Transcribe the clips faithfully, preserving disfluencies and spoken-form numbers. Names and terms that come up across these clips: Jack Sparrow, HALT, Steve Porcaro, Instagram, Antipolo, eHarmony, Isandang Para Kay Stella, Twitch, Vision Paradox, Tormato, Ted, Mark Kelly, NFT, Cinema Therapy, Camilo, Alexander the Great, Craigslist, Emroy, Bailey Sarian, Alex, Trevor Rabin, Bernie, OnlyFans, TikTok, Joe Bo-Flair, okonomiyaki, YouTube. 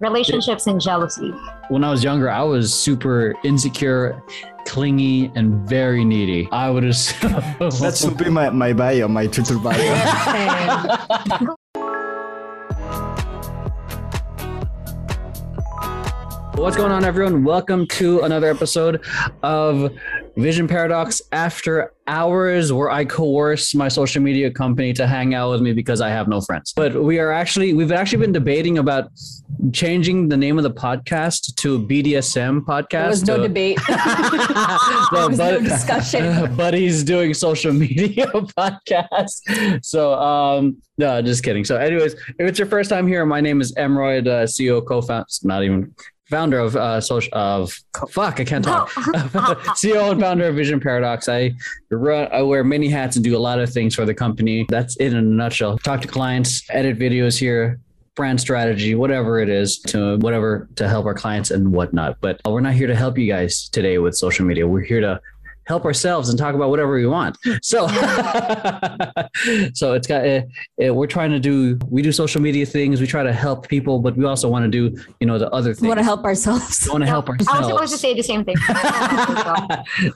relationships and jealousy. When I was younger, I was super insecure, clingy, and very needy. I would assume. That should be my, my bio, my Twitter bio. What's going on, everyone? Welcome to another episode of Vision Paradox After Hours, where I coerce my social media company to hang out with me because I have no friends. But we are actually, we've actually been debating about changing the name of the podcast to B D S M podcast. There was no so, debate. there was but, no discussion. But he's doing social media podcast. So, um, no, just kidding. So anyways, if it's your first time here, my name is Emroy, uh, C E O, co-founder, not even... founder of uh, social of fuck I can't talk C E O and founder of Vision Paradox. I run I wear many hats and do a lot of things for the company. That's it in a nutshell. Talk to clients, edit videos here, brand strategy, whatever it is, to whatever to help our clients and whatnot. But we're not here to help you guys today with social media. We're here to help ourselves and talk about whatever we want. So, so it's got, it, it, we're trying to do, we do social media things. We try to help people, but we also want to do, you know, the other things. We want to help ourselves. We want to help ourselves. I was supposed to say the same thing.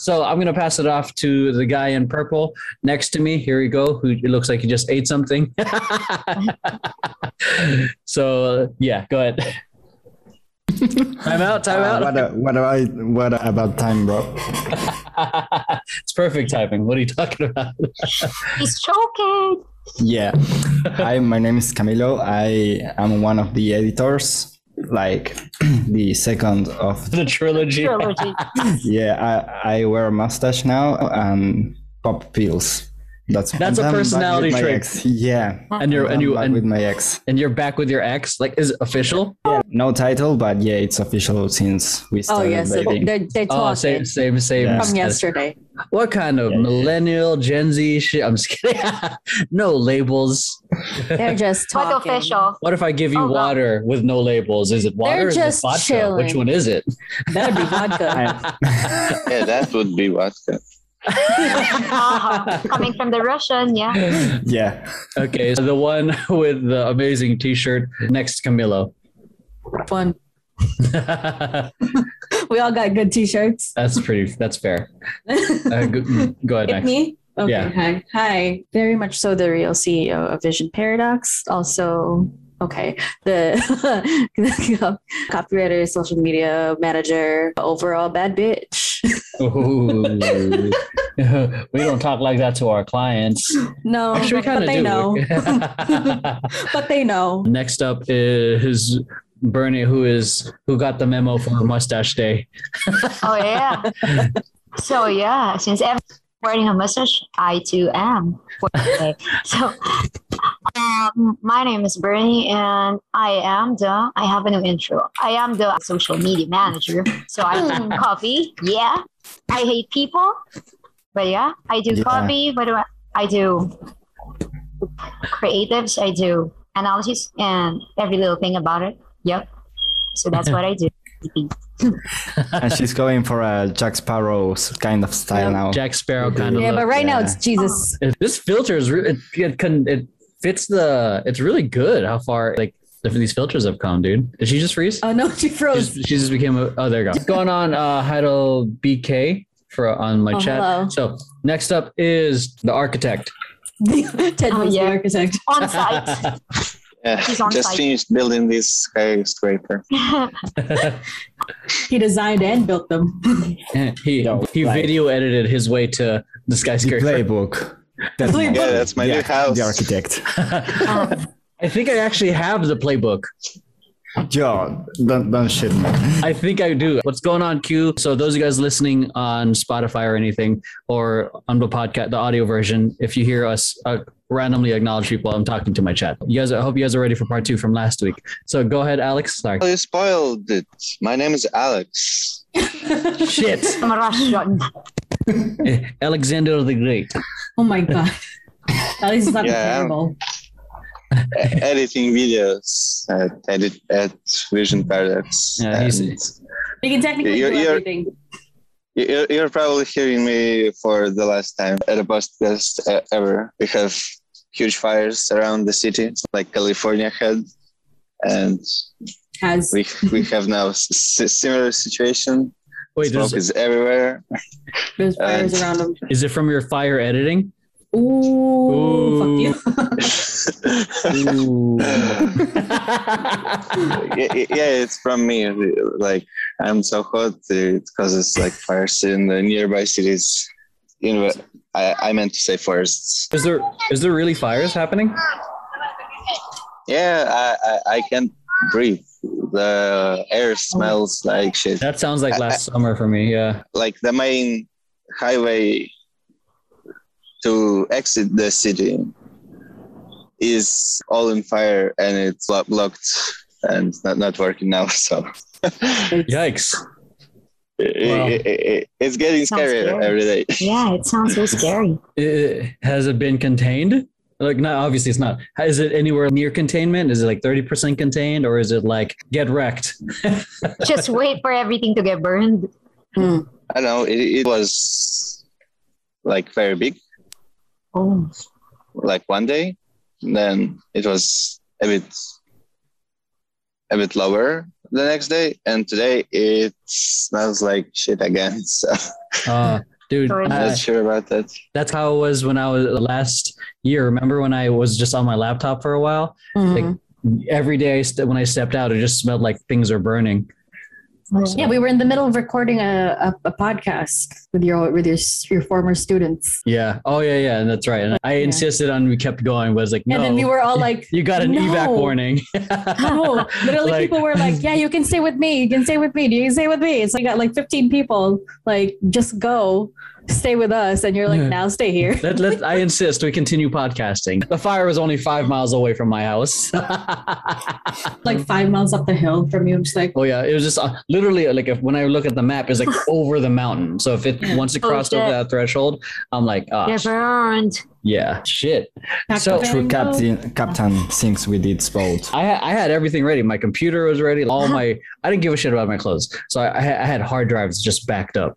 So I'm going to pass it off to the guy in purple next to me. Here we go. Who it looks like he just ate something. So yeah, go ahead. Time out, time out. Uh, what, uh, what, I, what about time, bro? It's perfect timing. What are you talking about? He's choking. Yeah. Hi, my name is Camilo. I am one of the editors, like the second of the trilogy. trilogy. Yeah, I, I wear a mustache now and pop pills. That's that's a personality trait. Yeah, and you're and you and with my ex, and you're back with your ex. Like, is it official? Yeah. No title, but yeah, it's official since we started. Oh yes, yeah, so they they talked. Oh, same same same yeah. From yesterday. What kind of yeah, millennial yeah. Gen Z shit? I'm just kidding. No labels. They're just talking. What official? What if I give you oh, water God. with no labels? Is it water? They're just or is it vodka? Chilling. Which one is it? That'd be vodka. Yeah, that would be vodka. uh-huh. Coming from the Russian, yeah. Yeah. Okay, so the one with the amazing T-shirt next to Camilo. Fun. We all got good T-shirts. That's pretty. That's fair. Uh, go, go ahead. It next. Me? Okay. Yeah. Hi. Hi. Very much so. The real C E O of Vision Paradox. Also. Okay, the, the copywriter, social media manager, overall bad bitch. We don't talk like that to our clients. No, actually, but, but they do. know. But they know. Next up is Bernie, who is who got the memo for Mustache Day. Oh yeah. So yeah, since every. Wearing a mustache, I too am. So, um, my name is Bernie, and I am the. I have a new intro. I am the social media manager. So I do copy. Yeah, I hate people, but yeah, I do yeah. copy. But I, I do creatives. I do analysis and every little thing about it. Yep. So that's what I do. And she's going for a Jack Sparrow kind of style yeah, now. Jack Sparrow kind yeah, of. Yeah, but right yeah. now it's Jesus. It, this filter is re- it, it can it fits the. It's really good how far like these filters have come, dude. Did she just freeze? Oh no, she froze. She just, she just became a. Oh, there you go. What's going on, uh, Heidel B K for on my oh, chat. Hello. So next up is the architect. Ted oh, was yeah. the architect on site. Yeah, just site. Finished building this skyscraper. He designed and built them. he no, he like, video edited his way to the skyscraper. The playbook. That's the playbook. Yeah, that's my yeah, new house. The architect. um, I think I actually have the playbook. Yo, don't, don't shit me. I think I do. What's going on, Q? So those of you guys listening on Spotify or anything, or on the podcast, the audio version, if you hear us uh, randomly acknowledge people, I'm talking to my chat. You guys, I hope you guys are ready for part two from last week. So go ahead, Alex. Sorry. Oh, you spoiled it. My name is Alex. Shit. I'm a Russian. Alexander the Great. Oh my God. At least it's not yeah, terrible. I'm- editing videos at, edit, at Vision Paradox. Yeah, we can technically you're, do you're, everything. You're, you're probably hearing me for the last time at a podcast ever. We have huge fires around the city, like California had, and has. We we have now a similar situation. Wait, smoke is everywhere. There's fires around them. Is it from your fire editing? Ooh, Ooh. Fuck you. Ooh. yeah, yeah, it's from me. Like, I'm so hot, it causes like fires in the nearby cities. You know, I, I meant to say forests. Is there is there really fires happening? Yeah, I, I, I can't breathe. The air smells oh. like shit. That sounds like last I, summer for me, yeah. Like the main highway to exit the city is all in fire, and it's blocked and it's not, not working now. So yikes. It, wow. it, it, it's getting it scarier every day. Yeah, it sounds so scary. It, has it been contained? Like, not obviously it's not. Is it anywhere near containment? Is it like thirty percent contained, or is it like get wrecked? Just wait for everything to get burned. Hmm. I don't know. It, it was like very big. Oh. Like one day, and then it was a bit, a bit lower the next day, and today it smells like shit again. So. Uh. Dude, I'm not I, sure about that. That's how it was when I was last year. Remember when I was just on my laptop for a while? Mm-hmm. Like every day when I stepped out, it just smelled like things are burning. So. Yeah, we were in the middle of recording a, a, a podcast with your with your your former students. Yeah. Oh yeah, yeah. That's right. And I yeah. insisted on we kept going, but I was like, no. And then we were all like, you got an no. evac warning. No, literally, like, people were like, yeah, you can stay with me. You can stay with me. You can stay with me. It's like got like fifteen people. Like, just go. Stay with us, and you're like, now stay here. let, let, I insist we continue podcasting. The fire was only five miles away from my house. Like five miles up the hill from you. I'm just like, oh yeah, it was just uh, literally like if, when I look at the map, it's like over the mountain. So if it once it crossed oh, over that threshold, I'm like, ah, oh, yeah, shit. Captain so true captain, captain sinks with its boat. I I had everything ready. My computer was ready. All my I didn't give a shit about my clothes. So I, I had hard drives just backed up.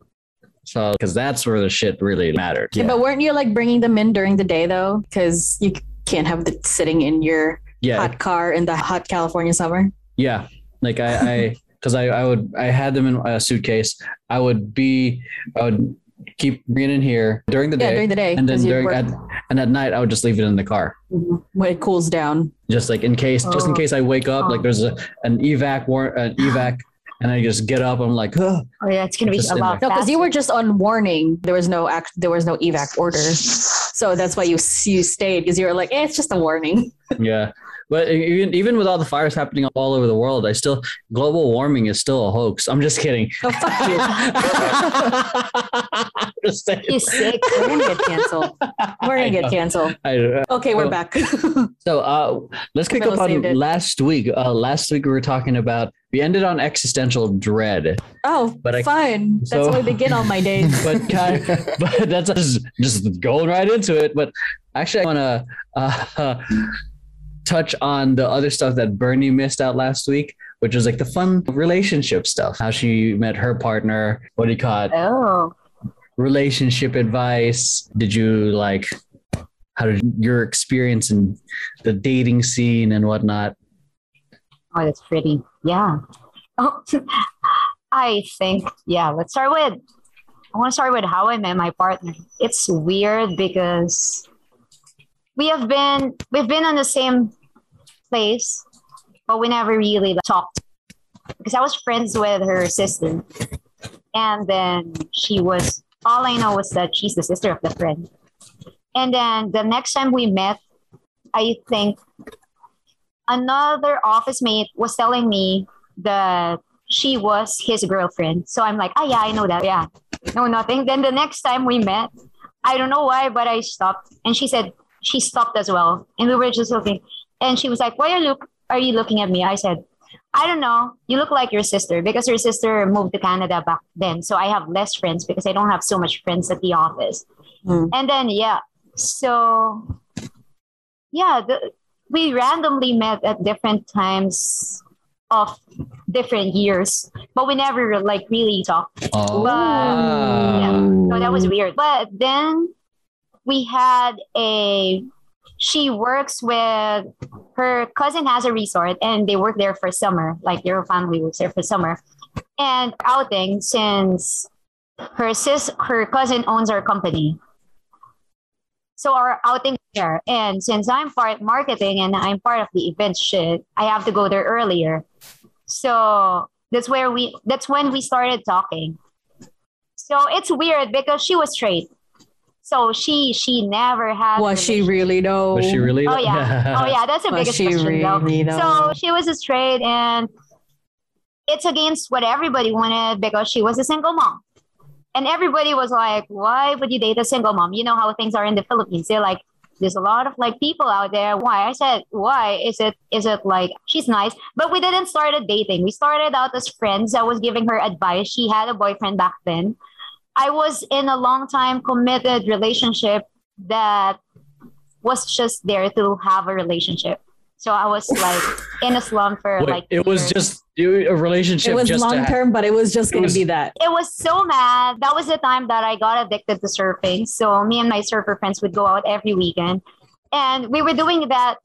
So, because that's where the shit really mattered. Yeah. Yeah, but weren't you like bringing them in during the day though? Because you can't have the sitting in your yeah. hot car in the hot California summer. Yeah, like I, because I, I, I would, I had them in a suitcase. I would be, I would keep bringing it in here during the yeah, day. During the day, and then during at, and at night I would just leave it in the car when it cools down. Just like in case, oh. just in case I wake up, oh. like there's a an evac warrant, an evac. And I just get up. I'm like, oh, oh yeah, it's gonna be a lot. No, because you were just on warning. There was no act. There was no evac order, so that's why you you stayed, because you were like, eh, it's just a warning. Yeah, but even even with all the fires happening all over the world, I still global warming is still a hoax. I'm just kidding. Oh fuck you! I'm just saying. You're sick. We're gonna get canceled. We're gonna get canceled. I know. Okay, we're so, back. so uh, let's pick up on last week. Uh, last week we were talking about. We ended on existential dread. Oh, but I, fun. So, that's where we begin on my days. But, kind of, but that's just, just going right into it. But actually, I want to uh, touch on the other stuff that Bernie missed out last week, which was like the fun relationship stuff. How she met her partner. What do you call it? Oh. Relationship advice. Did you like, how did your experience in the dating scene and whatnot? Oh, that's pretty. Yeah. Oh, I think, yeah, let's start with, I want to start with how I met my partner. It's weird because we have been, we've been in the same place, but we never really like, talked, because I was friends with her sister. And then she was, all I know was that she's the sister of the friend. And then the next time we met, I think, another office mate was telling me that she was his girlfriend. So I'm like, oh yeah, I know that. Yeah, no, nothing. Then the next time we met, I don't know why, but I stopped. And she said, she stopped as well. And we were just looking. And she was like, why are you, are you looking at me? I said, I don't know. You look like your sister, because your sister moved to Canada back then. So I have less friends because I don't have so much friends at the office. Mm. And then, yeah. So yeah, the, we randomly met at different times of different years, but we never like really talked. Oh. But, yeah, so that was weird. But then we had a she works with, her cousin has a resort and they work there for summer, like their family works there for summer. And outing, since her sis, her cousin owns our company. So our outing there. And since I'm part marketing and I'm part of the event shit, I have to go there earlier. So that's where we, that's when we started talking. So it's weird because she was straight. So she she never had. Was she really though? Was she really? Oh yeah, oh yeah. That's the biggest question though. So she was straight, and it's against what everybody wanted because she was a single mom, and everybody was like, "Why would you date a single mom?" You know how things are in the Philippines. They're like, "There's a lot of like people out there. Why?" I said, "Why is it? Is it like she's nice?" But we didn't start dating. We started out as friends. I was giving her advice. She had a boyfriend back then. I was in a long time committed relationship that was just there to have a relationship. So I was like in a slump for Wait, like it years. was just a relationship. It was just long term, but it was just going to be that. It was so mad. That was the time that I got addicted to surfing. So me and my surfer friends would go out every weekend, and we were doing that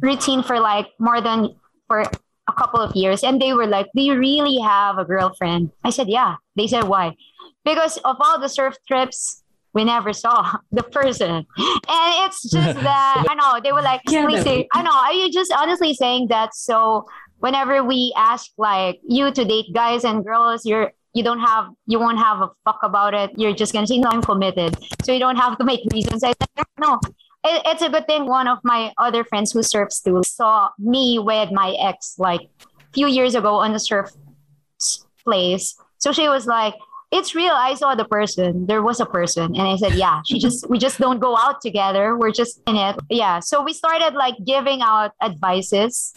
routine for like more than for a couple of years. And they were like, "Do you really have a girlfriend?" I said, "Yeah." They said, "Why?" Because of all the surf trips, we never saw the person. And it's just that, I know, they were like, yeah, say, I know, are you just honestly saying that? So whenever we ask like you to date guys and girls, you're, you don't have, you won't have a fuck about it. You're just going to say, "No, I'm committed." So you don't have to make reasons. I said, no, it, it's a good thing. One of my other friends who surfs too saw me with my ex like a few years ago on the surf place. So she was like, "It's real. I saw the person. There was a person." And I said, "Yeah, she just, we just don't go out together. We're just in it." Yeah. So we started like giving out advices,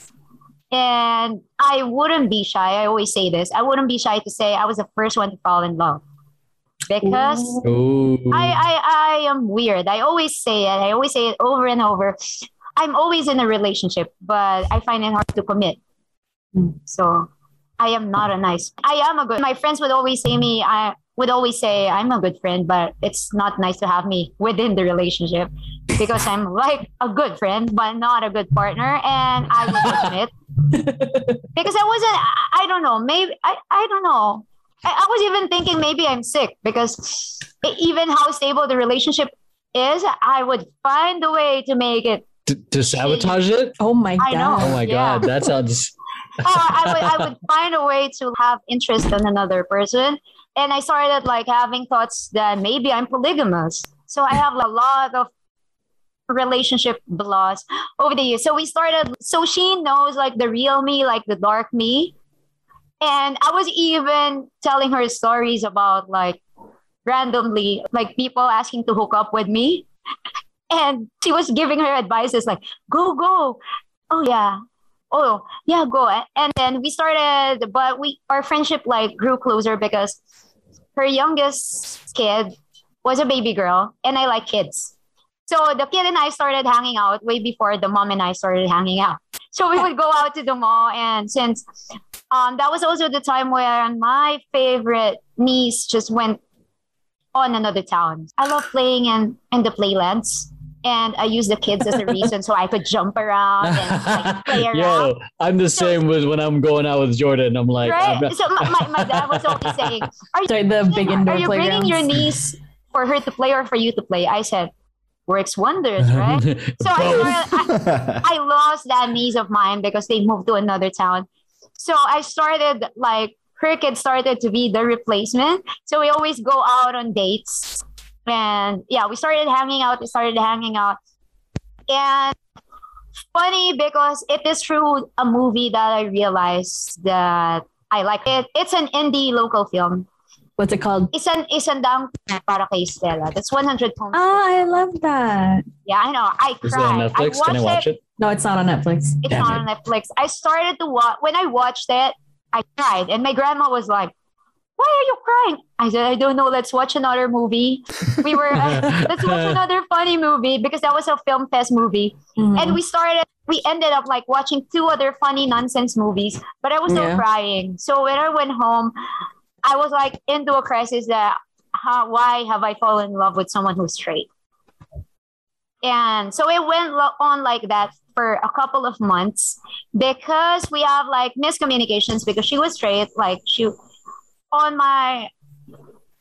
and I wouldn't be shy. I always say this. I wouldn't be shy to say I was the first one to fall in love because Ooh. I, I, I am weird. I always say it. I always say it over and over. I'm always in a relationship, but I find it hard to commit. So I am not a nice, I am a good, my friends would always say me, I would always say I'm a good friend, but it's not nice to have me within the relationship because I'm like a good friend, but not a good partner. And I would admit, because I wasn't, I, I don't know, maybe, I, I don't know. I, I was even thinking maybe I'm sick because even how stable the relationship is, I would find a way to make it. To, to sabotage it? Oh my God. I know, oh my yeah. God. That sounds... Or I would I would find a way to have interest in another person. And I started like having thoughts that maybe I'm polygamous. So I have a lot of relationship blogs over the years. So we started, so she knows like the real me, like the dark me. And I was even telling her stories about like randomly, like people asking to hook up with me. And she was giving her advices like, go, go. Oh, yeah. Oh yeah, go. And then we started, but we, our friendship like grew closer because her youngest kid was a baby girl and I like kids. So the kid and I started hanging out way before the mom and I started hanging out. So we would go out to the mall. And since um, that was also the time where my favorite niece just went on another town. I love playing in, in the playlands. And I use the kids as a reason so I could jump around and like, play around. Yo, I'm the so, same with when I'm going out with Jordan. I'm like, right? I'm so my, my dad was always saying, "Are you, bringing, the are you bringing your niece for her to play or for you to play?" I said, "Works wonders, right?" So I, started, I, I lost that niece of mine because they moved to another town. So I started like her kid started to be the replacement. So we always go out on dates. And yeah, we started hanging out. We started hanging out. And funny because it is through a movie that I realized that I like it. It's an indie local film. What's it called? Isandang Para Kay Stella. That's one hundred poems. Oh, I love that. Yeah, I know. I cried. Is it on Netflix? I Can I watch it? it? No, it's not on Netflix. It's Damn not it. on Netflix. I started to watch. When I watched it, I cried. And my grandma was like, "Why are you crying?" I said, "I don't know. Let's watch another movie." We were, uh, let's watch another funny movie because that was a film fest movie. Mm-hmm. And we started, we ended up like watching two other funny nonsense movies, but I was yeah. still crying. So when I went home, I was like into a crisis that how, why have I fallen in love with someone who's straight? And so it went on like that for a couple of months because we have like miscommunications because she was straight. Like she on my,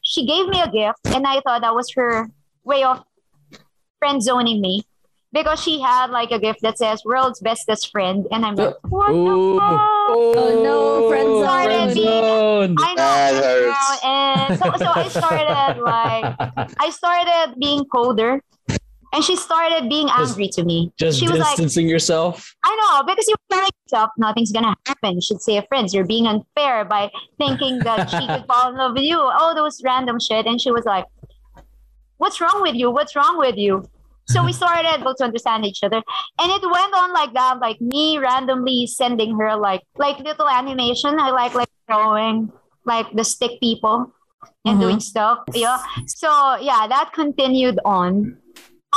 she gave me a gift and I thought that was her way of friend zoning me because she had like a gift that says world's bestest friend. And I'm like, what oh, the fuck? Oh, oh no, friend zone. I know that now. And so, so I started like, I started being colder. And she started being angry just, to me. Just she was distancing like, yourself? I know, because you're telling yourself nothing's going to happen. You should say, friends, you're being unfair by thinking that she could fall in love with you. All those random shit. And she was like, what's wrong with you? What's wrong with you? So we started both to understand each other. And it went on like that, like me randomly sending her like like little animation. I like like drawing, like the stick people and mm-hmm. doing stuff. Yeah. So yeah, that continued on.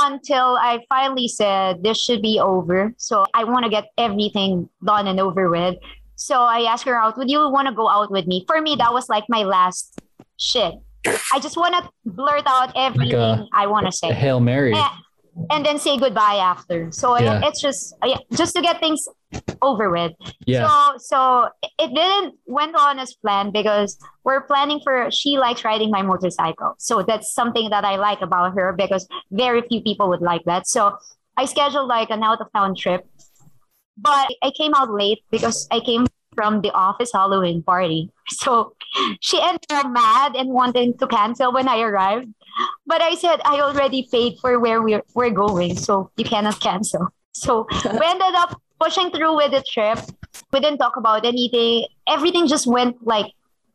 Until I finally said, this should be over. So I want to get everything done and over with. So I asked her out, would you want to go out with me? For me, that was like my last shit. I just want to blurt out everything like a, I want to say. Hail Mary. And, and then say goodbye after. So yeah. it's just just to get things over with. Yeah. So so it didn't went on as planned because we're planning for, she likes riding my motorcycle. So that's something that I like about her because very few people would like that. So I scheduled like an out of town trip, but I came out late because I came from the office Halloween party. So she ended up mad and wanting to cancel when I arrived. But I said, I already paid for where we're, we're going, so you cannot cancel. So we ended up pushing through with the trip. We didn't talk about anything. Everything just went like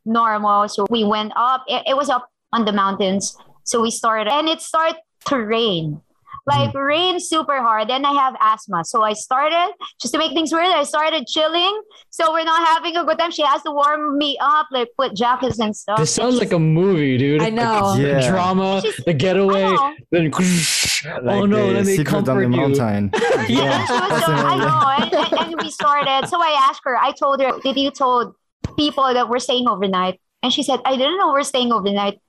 normal. So we went up. It, it was up on the mountains. So we started, and it started to rain. Like mm. rain super hard. And I have asthma. So I started, just to make things weird, I started chilling. So we're not having a good time. She has to warm me up, like put jackets and stuff. This sounds like a movie, dude. I know. Like, yeah. Drama, she's, the getaway. Then whoosh, like oh no, let me comfort you. Mountain. yeah. yeah. She was so, I know. And, and, and we started. So I asked her, I told her, did you told people that we're staying overnight? And she said, I didn't know we're staying overnight.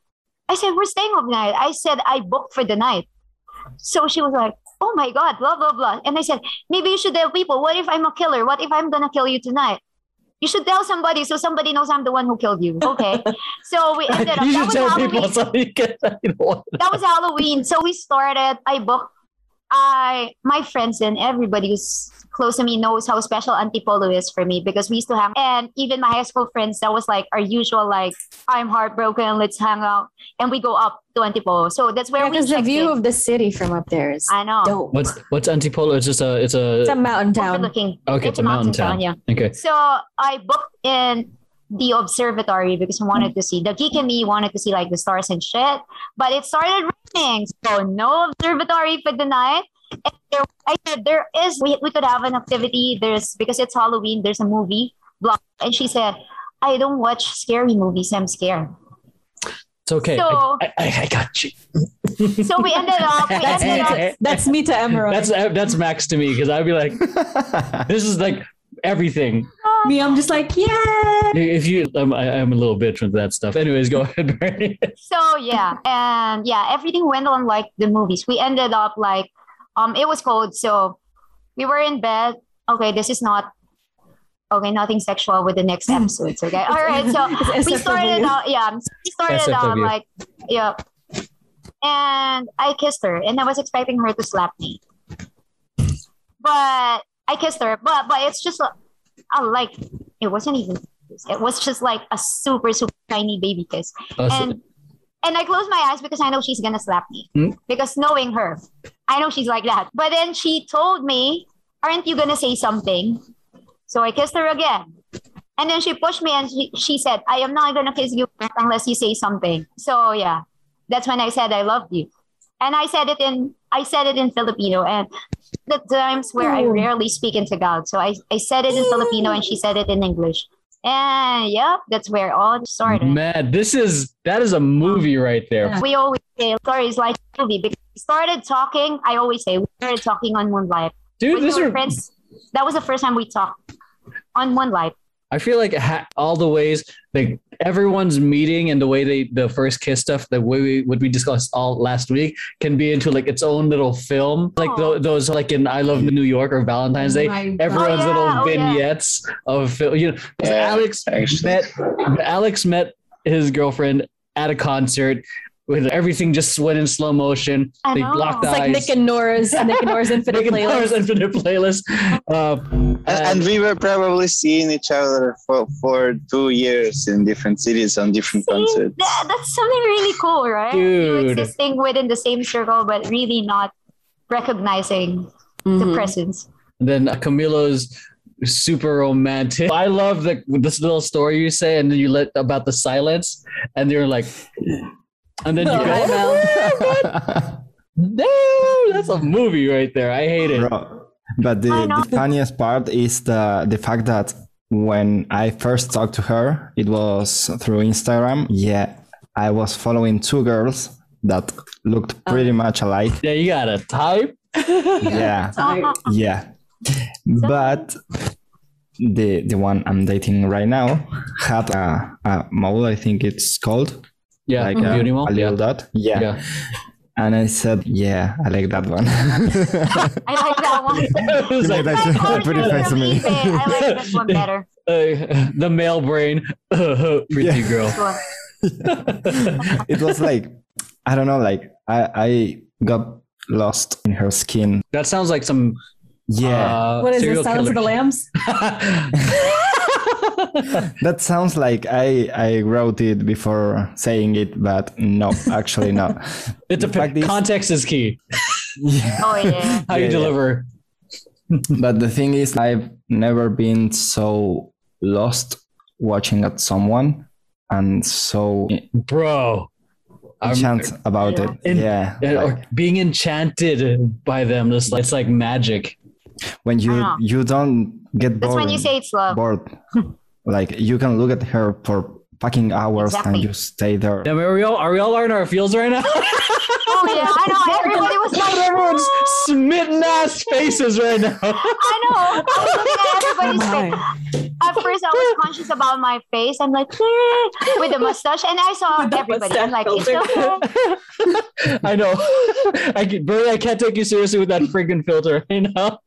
I said, we're staying overnight. I said, I booked for the night. So she was like, oh my God, blah, blah, blah. And I said, maybe you should tell people, what if I'm a killer? What if I'm going to kill you tonight? You should tell somebody so somebody knows I'm the one who killed you. Okay. So we ended up. You should tell people so you can, you know. That was Halloween. So we started, I booked, I, my friends and everybody who's close to me knows how special Antipolo is for me because we used to have, and even my high school friends, that was like our usual, like, I'm heartbroken, let's hang out. And we go up to Antipolo. So that's where yeah, we the view in. Of the city from up there is I know. Dope. What's, what's Antipolo? It's just a, it's a, it's a mountain town. Okay. It's, it's a mountain, mountain town. town. Yeah. Okay. So I booked in the observatory because I wanted to see, the geek in me wanted to see like the stars and shit, but it started raining. So no observatory for the night. And there, I said, there is, we, we could have an activity. There's, because it's Halloween, there's a movie block. And she said, I don't watch scary movies. I'm scared. It's okay. So, I, I, I got you. So we ended up. We that's, ended me, up that's me to Emroy. That's, that's Max to me because I'd be like, this is like everything. Me, I'm just like, yeah. If you, I'm, I, I'm a little bitch with that stuff. Anyways, go ahead, Bernie. So yeah, and yeah, everything went on like the movies. We ended up like, um, it was cold, so we were in bed. Okay, this is not. Okay, nothing sexual with the next episodes. Okay, all right. So we started out. Yeah, we started out like, yeah. And I kissed her, and I was expecting her to slap me, but I kissed her. But but it's just, I like. It wasn't even. It was just like a super super tiny baby kiss, oh, and so- and I closed my eyes because I know she's gonna slap me. Hmm? Because knowing her, I know she's like that. But then she told me, "Aren't you gonna say something?" So I kissed her again. And then she pushed me and she, she said, I am not going to kiss you unless you say something. So yeah, that's when I said, I love you. And I said it in, I said it in Filipino. And the times where I rarely speak in Tagalog. So I, I said it in Filipino and she said it in English. And yeah, that's where all started. Man, this is, that is a movie right there. Yeah. We always say stories like a movie because we started talking. I always say we started talking on Moonlight. Dude, these are friends. That was the first time we talked on Moonlight. I feel like ha- all the ways, like everyone's meeting and the way they, the first kiss stuff, the way we, what we discussed all last week can be into like its own little film. Like th- those like in I Love New York or Valentine's Day, oh everyone's oh, yeah, little oh, vignettes yeah. of film. You know, yeah, Alex actually. met Alex met his girlfriend at a concert. With everything just went in slow motion. They blocked it's eyes. It's like Nick and Nora's, Nick and Nora's Infinite Nick Playlist. Nick and Nora's Infinite Playlist. Uh, and, and we were probably seeing each other for, for two years in different cities on different see, concerts. That, that's something really cool, right? Dude. You existing within the same circle, but really not recognizing mm-hmm. the presence. And then uh, Camilo's super romantic. I love the this little story you say, and then you let about the silence, and you're like... And then you guys, oh, damn, that's a movie right there. I hate it. Bro, but the, the funniest part is the the fact that when I first talked to her, it was through Instagram. Yeah, I was following two girls that looked pretty much alike. Yeah, you got a type. Yeah, yeah. But the the one I'm dating right now had a, a model. I think it's called. Yeah, like mm-hmm. a, a little yeah. dot. Yeah. yeah. And I said, yeah, I like that one. I like that one. It's like, that's that's pretty nice to me. I like this one better. Uh, the male brain. Pretty yeah. girl. Sure. It was like, I don't know, like I, I got lost in her skin. That sounds like some. Yeah. Uh, what is it? Silence of the Lambs? That sounds like I, I wrote it before saying it, but no, actually not. It's a p- context is, is key. Yeah. Oh yeah, how yeah, you deliver. Yeah. But the thing is, I've never been so lost watching at someone, and so bro, enchanted I'm, about yeah. it. In, yeah, yeah like, or being enchanted by them, just like, it's like magic. When you ah. you don't get bored. That's when you say it's love. Bored. Like, you can look at her for fucking hours exactly. and you stay there. Yeah, are we all are we all in our fields right now? Oh yeah, I know. Everybody was like, everyone's smitten ass faces right now. I know. I was looking at everybody's face. At first, I was conscious about my face. I'm like, with the mustache, and I saw everybody. I'm like, filter. It's okay. I know. I can, Bernie, I can't take you seriously with that freaking filter right now.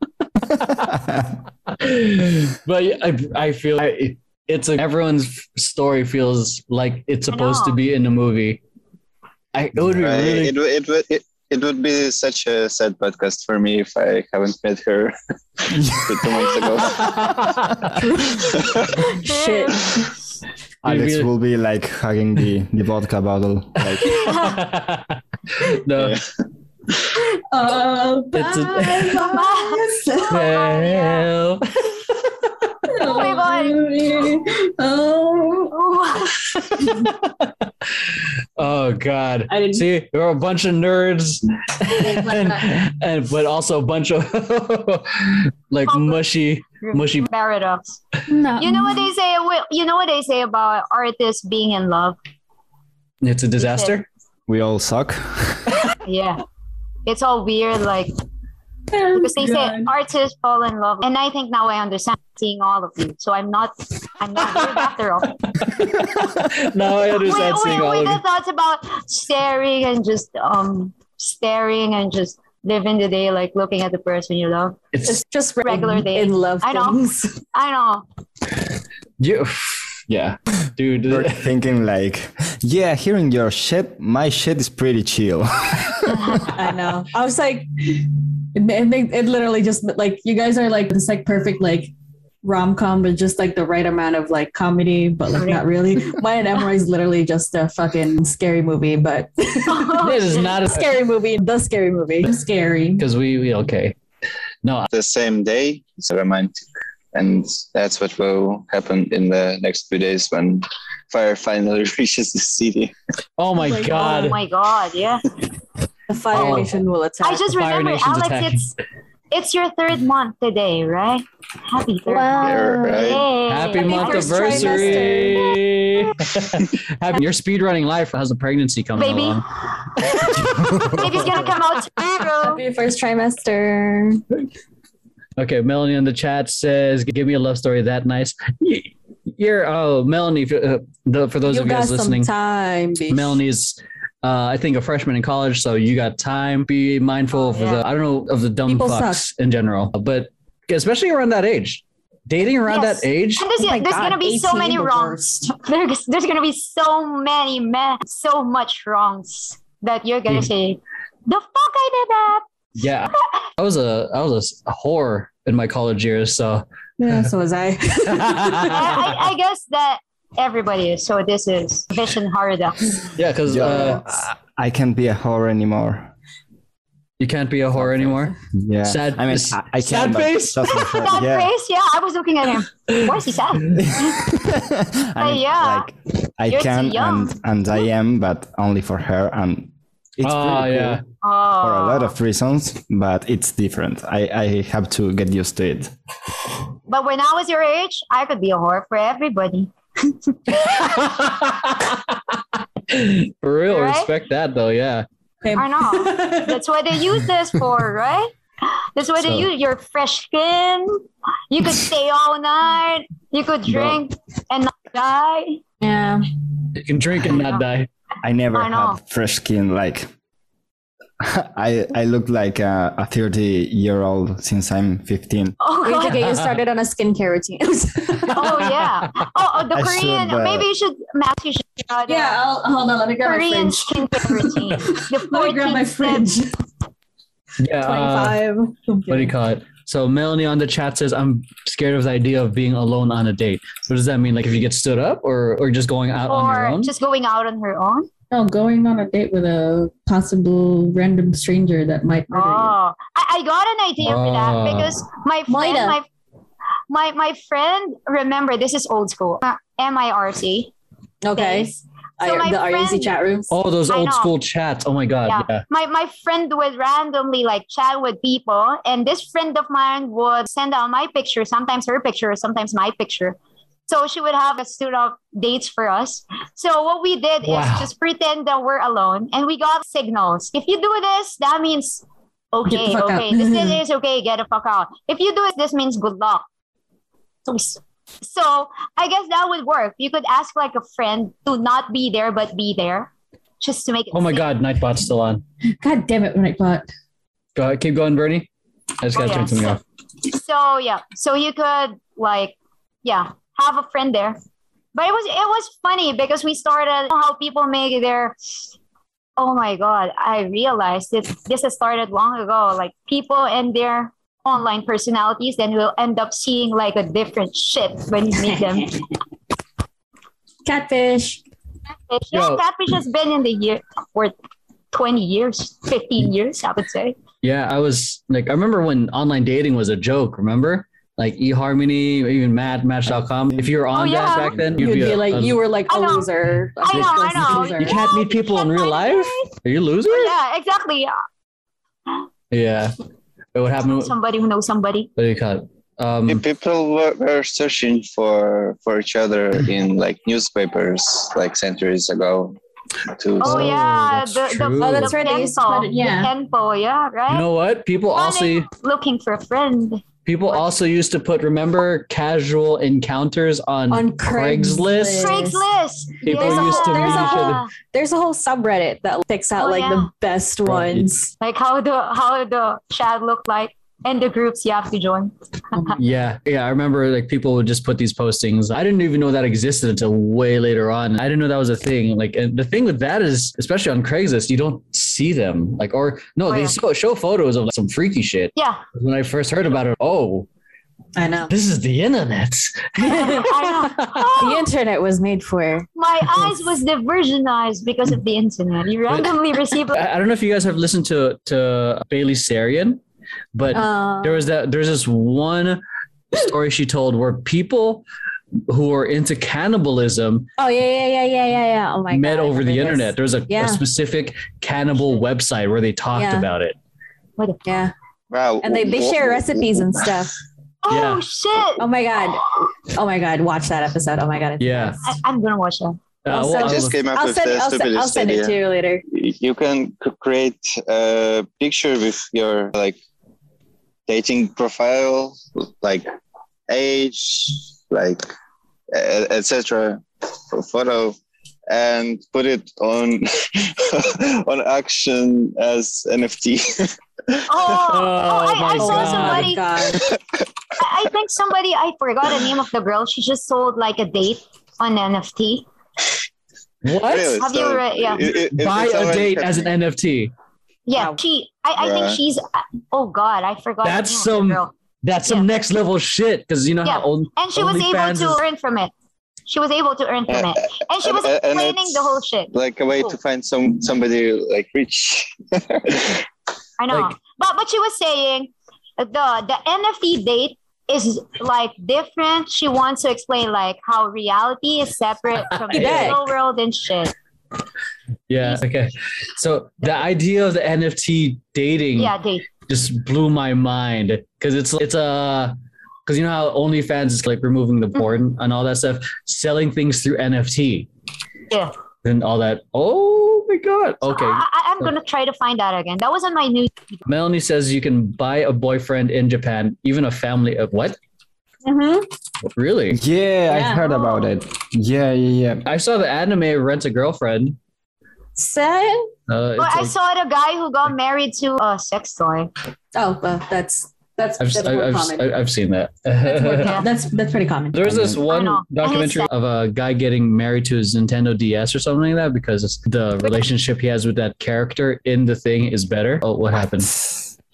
But I, I feel I, it's a, everyone's story feels like it's supposed to be in a movie. I, it would be right. really... it, it, it, it, it would be such a sad podcast for me if I haven't met her two months ago. Shit. Alex be... will be like hugging the, the vodka bottle. Like... No. Yeah. Oh, by it's a... myself. Oh my god. Oh. Oh god. I didn't... See, there are a bunch of nerds and, and but also a bunch of like mushy mushy paradox. No. You know what they say you know what they say about artists being in love? It's a disaster. We all suck. Yeah. It's all weird, like oh, because they God. say artists fall in love, and I think now I understand seeing all of you. So I'm not, I'm not weird after all. Now I understand wait, seeing wait, all wait, of you. The thoughts about staring and just um staring and just living the day, like looking at the person you love. It's, it's just regular in, day in love. I know, things. I know. You. Yeah, dude. We're thinking like, yeah, hearing your shit, my shit is pretty chill. I know. I was like, it, it, it literally just like, you guys are like, this like perfect, like rom-com, but just like the right amount of like comedy, but like not really. Mine and Emroy is literally just a fucking scary movie, but it is not a scary movie. The scary movie. It's scary. Because we, we, okay. No. The same day, it's a romantic. And that's what will happen in the next few days when fire finally reaches the city. Oh my, oh my god. god! Oh my god! Yeah, the Fire oh. Nation will attack. I just remember, Alex, attacking. it's it's your third month today, right? Happy third wow. month! Right. Happy, Happy month anniversary! Happy your speedrunning life has a pregnancy coming Baby. along. Baby's gonna come out tomorrow. Happy first trimester. Okay, Melanie in the chat says, give me a love story that nice. you're oh Melanie uh, the, for those you of you guys listening, time, Melanie's uh, I think a freshman in college, so you got time. Be mindful oh, of yeah. the I don't know of the dumb People fucks suck. in general, but especially around that age. Dating around yes. that age. And there's, oh there's God, gonna be so many wrongs. There's, there's gonna be so many men, so much wrongs that you're gonna mm. say, "The fuck I did that." Yeah, I was a I was a whore in my college years. So yeah, so was I. I, I. I guess that everybody is. So this is Vision Paradox. Yeah, because uh, I can't be a whore anymore. You can't be a whore anymore? Yeah. Sad, I mean, I, I sad face? Sad yeah. face? Yeah, I was looking at him. Why is he sad? I mean, yeah. Like, I You're can and, and I am, but only for her. And it's oh, pretty yeah. cool oh. for a lot of reasons, but it's different. I, I have to get used to it. But when I was your age, I could be a whore for everybody. For real, right? Respect that though, yeah. Same. I know. That's what they use this for, right? That's what so, they use your fresh skin. You could stay all night. You could drink bro. and not die. Yeah. You can drink and not die. I never I had fresh skin. Like I I look like a, a thirty year old since I'm fifteen. Oh, God. Okay, you started on a skincare routine. Oh yeah. Oh, oh the I Korean. Should, uh, maybe you should. Matt, you should. Uh, yeah, I'll, hold on. Let me grab Korean my fridge. Skincare routine. The let me grab my fridge. Yeah. Twenty-five. Uh, what do you call it? So Melanie on the chat says, "I'm scared of the idea of being alone on a date." What does that mean? Like if you get stood up, or or just going out or on your own? Or just going out on her own. No, going on a date with a possible random stranger that might murder oh, you. I, I got an idea oh. for that because my friend, my, my my friend, remember this is old school, uh, M I R C. Okay. Days. So I, the R A C chat rooms. Oh, those old school chats. Oh my God. Yeah. Yeah. My my friend would randomly like chat with people, and this friend of mine would send out my picture, sometimes her picture, sometimes my picture. So she would have a stood up dates for us. So what we did wow. is just pretend that we're alone, and we got signals. If you do this, that means okay, okay. Out. This is okay. Get the fuck out. If you do it, this means good luck. So, so I guess that would work. You could ask like a friend to not be there, but be there, just to make it. Oh my safe. God, Nightbot's still on. God damn it, Nightbot. Go ahead, keep going, Bernie. I just gotta oh, yeah. turn something off. So yeah, so you could like yeah. have a friend there, but it was it was funny because we started how people make their oh my God, I realized that this has started long ago, like people and their online personalities, then we'll end up seeing like a different shit when you meet them. Catfish. Catfish. Yeah, catfish has been in the year for twenty years, fifteen years, I would say. Yeah, I was like, I remember when online dating was a joke, remember? Like eHarmony, even Mad, Match dot com. If you were on oh, yeah. that back then, you'd, you'd be, be a, like, a, you were like a loser. I know, I know. Loser. You can't meet people can't in real life? Days. Are you a loser? Yeah, exactly. Yeah. But what happened? Somebody who knows somebody. What do you call it? Um, if people were, were searching for, for each other in like newspapers like centuries ago. To, oh, so, yeah. That's the, the, oh, that's the right. Tempo, it, yeah. The tempo, yeah, right? You know what? People Funny, also... Looking for a friend. People also used to put, remember, casual encounters on, on Craigslist. Craigslist. People there's used whole, to meet each whole, other. There's a whole subreddit that picks out oh, like yeah. the best right. ones, like how the how the chat looked like and the groups you have to join. yeah, yeah. I remember like people would just put these postings. I didn't even know that existed until way later on. I didn't know that was a thing. Like, and the thing with that is, especially on Craigslist, you don't see them like or no oh, they yeah. show, show photos of like, some freaky shit. Yeah, when I first heard about it, oh I know, this is the internet. I know. Oh, the internet was made for my eyes was diversionized because of the internet. You randomly receive I, I don't know if you guys have listened to to Bailey Sarian, but uh, there was that there's this one story she told where people who are into cannibalism. Oh yeah, yeah, yeah, yeah, yeah, yeah. Oh my God. Met over the internet. There's a, yeah. a specific cannibal website where they talked yeah. about it. What? Yeah. Wow. And they, they share recipes and stuff. Oh yeah. Shit. Oh my God. Oh my God. Watch that episode. Oh my God. It's yeah. Nice. I, I'm gonna watch that. Uh, well, I just came up I'll with send, the I'll stupidest I'll send it to you later. You can create a picture with your like dating profile, like age, like et cetera, photo, and put it on on Action as N F T. oh, oh, I, I saw somebody. I think somebody, I forgot the name of the girl. She just sold like a date on N F T. What? Really? Have so you read? Yeah. It, it, Buy a date as an N F T. Yeah, wow. she. I, I think she's. Oh God, I forgot. That's some. Girl. That's yeah. some next level shit. Because you know yeah. how old. And she was able to is... earn from it. She was able to earn from uh, it, and she was uh, explaining the whole shit. Like a way cool. to find some somebody like rich. I know, like, but but she was saying the the N F T date is like different. She wants to explain like how reality is separate from the real world and shit. Yeah. Okay. So the idea of the N F T dating yeah, date. just blew my mind because it's it's a uh, because you know how OnlyFans is like removing the porn mm-hmm. and all that stuff, selling things through N F T. Yeah. And all that. Oh my God. Okay. I, I'm going to try to find that again. That was on my news. Melanie says you can buy a boyfriend in Japan, even a family of what? Mm-hmm. Really? Yeah, yeah. I heard about it. Yeah, yeah, yeah. I saw the anime Rent a Girlfriend. Say? Uh, but I like, saw the guy who got married to a sex toy. Oh, well, that's... That's, I've, that's I've, I've, I've seen that. That's, more, yeah. that's that's pretty common. There was this one documentary of a guy getting married to his Nintendo D S or something like that because the relationship he has with that character in the thing is better. Oh, what happened?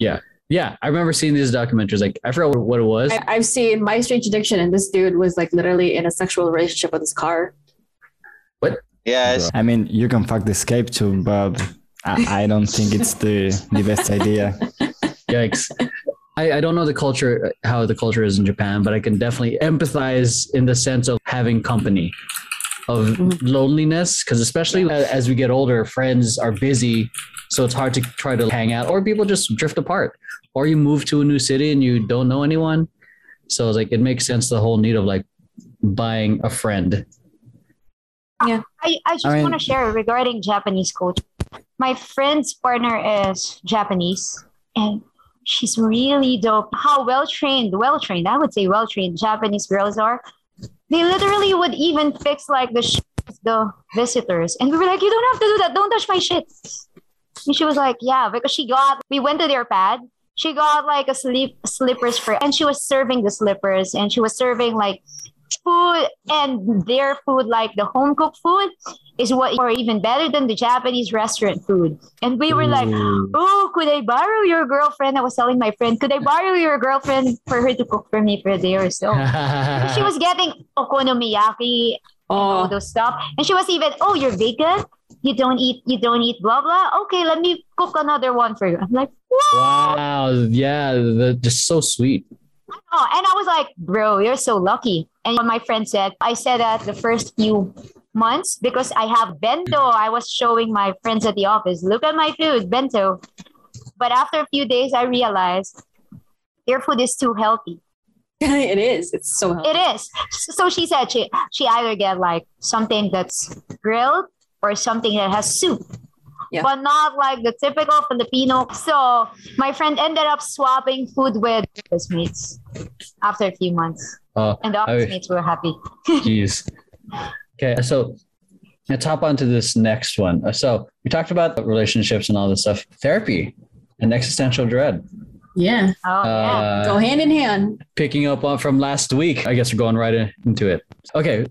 Yeah. Yeah. I remember seeing these documentaries. Like, I forgot what it was. I, I've seen My Strange Addiction, and this dude was like literally in a sexual relationship with his car. What? Yes. I mean, you can fuck the escape too, but I, I don't think it's the, the best idea. Yikes. I, I don't know the culture, how the culture is in Japan, but I can definitely empathize in the sense of having company, of mm-hmm. loneliness, because especially yeah. as we get older, friends are busy, so it's hard to try to hang out, or people just drift apart, or you move to a new city and you don't know anyone. So it's like it makes sense, the whole need of like buying a friend. Yeah, I, I just I mean, want to share regarding Japanese culture. My friend's partner is Japanese, and she's really dope. How well-trained, well-trained, I would say well-trained Japanese girls are. They literally would even fix like the shit with the visitors. And we were like, you don't have to do that. Don't touch my shit. And she was like, yeah, because she got, we went to their pad. She got like a slip, slippers for, and she was serving the slippers and she was serving like food, and their food, like the home-cooked food, is what, or even better than the Japanese restaurant food. And we were Ooh. like, oh, could I borrow your girlfriend? I was telling my friend, could I borrow your girlfriend for her to cook for me for a day or so? She was getting okonomiyaki oh. and all those stuff. And she was even, oh, you're vegan? You don't eat, you don't eat blah, blah. Okay, let me cook another one for you. I'm like, whoa. Wow, yeah, that's just so sweet. Oh, and I was like, bro, you're so lucky. And my friend said, I said that the first few months because I have bento. I was showing my friends at the office, look at my food, bento. But after a few days, I realized their food is too healthy. It is. It's so healthy. It is. So she said she, she either get like something that's grilled or something that has soup. Yeah. But not like the typical Filipino. So my friend ended up swapping food with office mates after a few months. Uh, and the office I, mates were happy. Jeez. Okay, so let's hop on to this next one. So we talked about relationships and all this stuff. Therapy and existential dread. Yeah. Oh, uh, yeah. Go hand in hand. Picking up on from last week. I guess we're going right in, into it. Okay.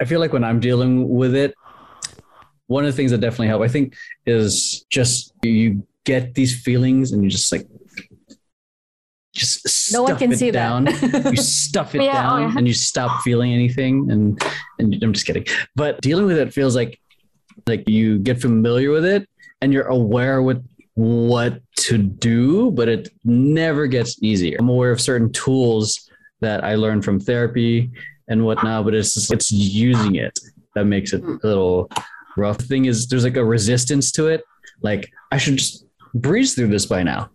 I feel like when I'm dealing with it, one of the things that definitely help, I think, is just you get these feelings and you just like, just stuff no one can it see down. That. You stuff it yeah, down oh, yeah. and you stop feeling anything. And and I'm just kidding. But dealing with it feels like, like you get familiar with it and you're aware with what to do, but it never gets easier. I'm aware of certain tools that I learned from therapy and whatnot, but it's just, it's using it that makes it a little... rough. Thing is, there's like a resistance to it. Like I should just breeze through this by now,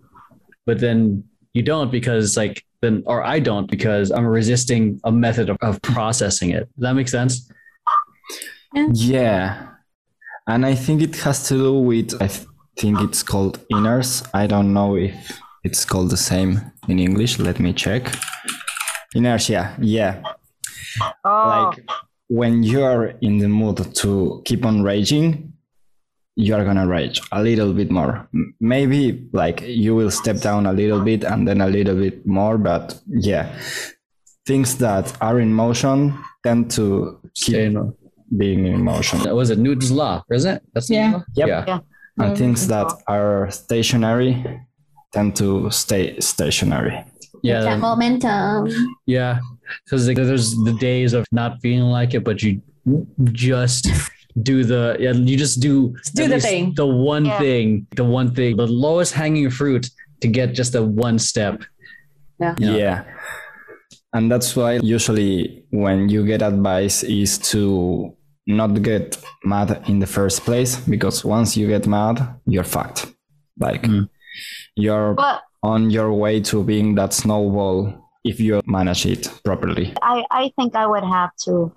but then you don't because like then, or I don't because I'm resisting a method of, of processing it. Does that make sense? Yeah, and I think it has to do with I think it's called inners. I don't know if it's called the same in English. Let me check. Inertia, yeah. Oh. Like when you're in the mood to keep on raging, you're gonna rage a little bit more. Maybe like you will step down a little bit and then a little bit more, but yeah. Things that are in motion tend to keep Stay in being in motion. That was it, Newton's law, isn't it? That's yeah. Newton's law? Yep. Yeah. yeah. And things that are stationary tend to stay stationary. Yeah. That momentum. Yeah. Because so there's the days of not feeling like it, but you just do the, yeah, you just do, do the thing, the one yeah. thing, the one thing, the lowest hanging fruit to get just a one step. Yeah. You know? Yeah. And that's why usually when you get advice is to not get mad in the first place, because once you get mad, you're fucked. Like mm. you're but on your way to being that snowball if you manage it properly. I, I think I would have to.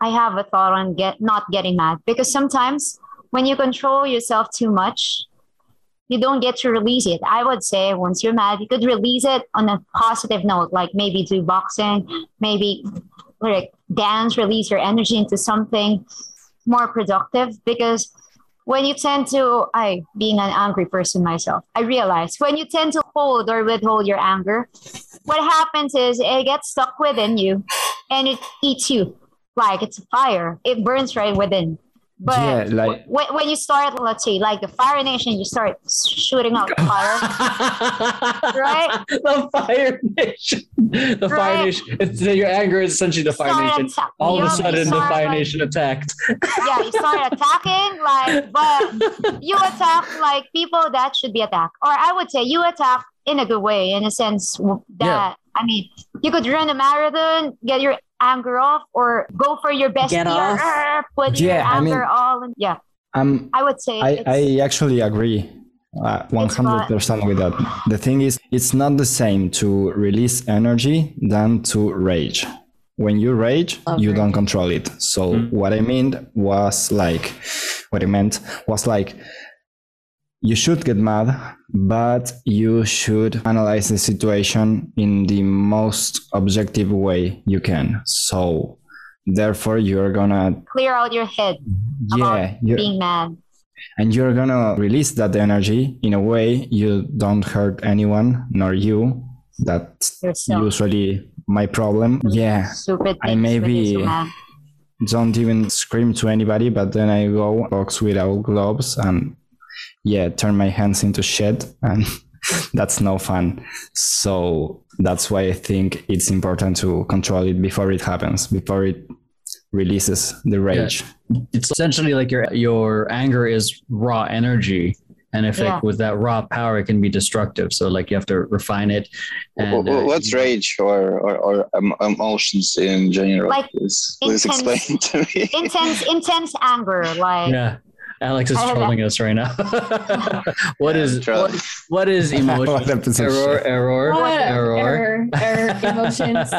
I have a thought on get not getting mad, because sometimes when you control yourself too much, you don't get to release it. I would say once you're mad, you could release it on a positive note, like maybe do boxing, maybe like dance, release your energy into something more productive. Because when you tend to, I, being an angry person myself, I realize when you tend to hold or withhold your anger, what happens is it gets stuck within you and it eats you like it's a fire. It burns right within. But yeah, like, when, when you start, let's say, like the Fire Nation, you start shooting out fire, right? The Fire Nation, the right? Fire Nation. It's, your anger is essentially the Fire start Nation. Atta- All of a sudden, the Fire like, Nation attacked. Yeah, you start attacking, like, but you attack like people that should be attacked, or I would say you attack in a good way, in a sense that yeah. I mean, you could run a marathon, get your anger off, or go for your best Get year, off. Put yeah, your anger I mean, all in. Yeah, um, I would say. I, I actually agree uh, one hundred percent with that. The thing is, it's not the same to release energy than to rage. When you rage, okay. you don't control it. So mm-hmm. what I meant was like, what I meant was like, you should get mad, but you should analyze the situation in the most objective way you can. So, therefore, you're gonna clear out your head yeah, about being mad. And you're gonna release that energy in a way you don't hurt anyone, nor you. That's Yourself. usually my problem. Yeah, Stupid I maybe don't even scream to anybody, but then I go box without gloves and yeah, turn my hands into shit, and that's no fun. So that's why I think it's important to control it before it happens, before it releases the rage. Yeah. It's essentially like your your anger is raw energy, and if yeah. it, with that raw power, it can be destructive. So like you have to refine it. And, well, uh, what's rage or, or, or um, emotions in general? Like please, please intense, explain to me. Intense, intense anger, like. Yeah. Alex is trolling us right now. What yeah, is what, what is emotion? error, error, what? error, error, error. Emotions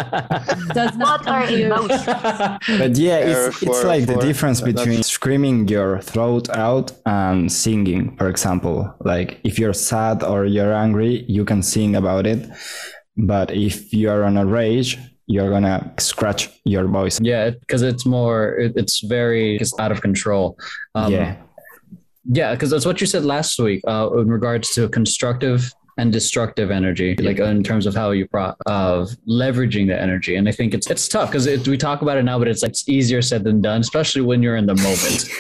does not are emotions. But yeah, error it's, for, it's like for, the difference between screaming your throat out and singing. For example, like if you're sad or you're angry, you can sing about it. But if you're on a rage, you're gonna scratch your voice. Yeah, because it's more, it, it's very, it's out of control. Um, yeah. Yeah, because that's what you said last week uh, in regards to constructive and destructive energy, yeah. like in terms of how you pro- of leveraging the energy. And I think it's it's tough because it, we talk about it now, but it's like, it's easier said than done, especially when you're in the moment.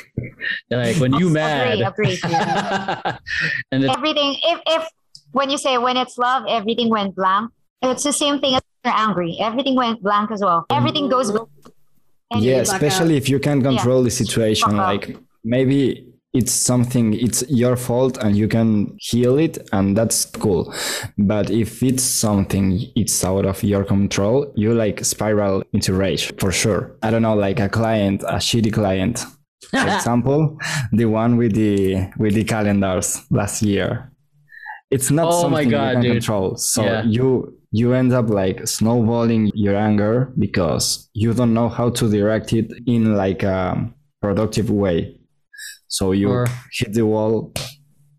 Like when you mad. Agree, agree. Yeah. And everything. If if when you say when it's love, everything went blank. It's the same thing as you're angry. Everything went blank as well. Everything goes. Yeah, especially out. If you can't control yeah. the situation, uh-huh. like maybe. It's something, it's your fault and you can heal it, and that's cool. But if it's something it's out of your control, you like spiral into rage for sure. I don't know, like a client, a shitty client, for example, the one with the with the calendars last year. It's not oh something my God, you can dude. control. So yeah. you you end up like snowballing your anger because you don't know how to direct it in like a productive way. So you or, hit the wall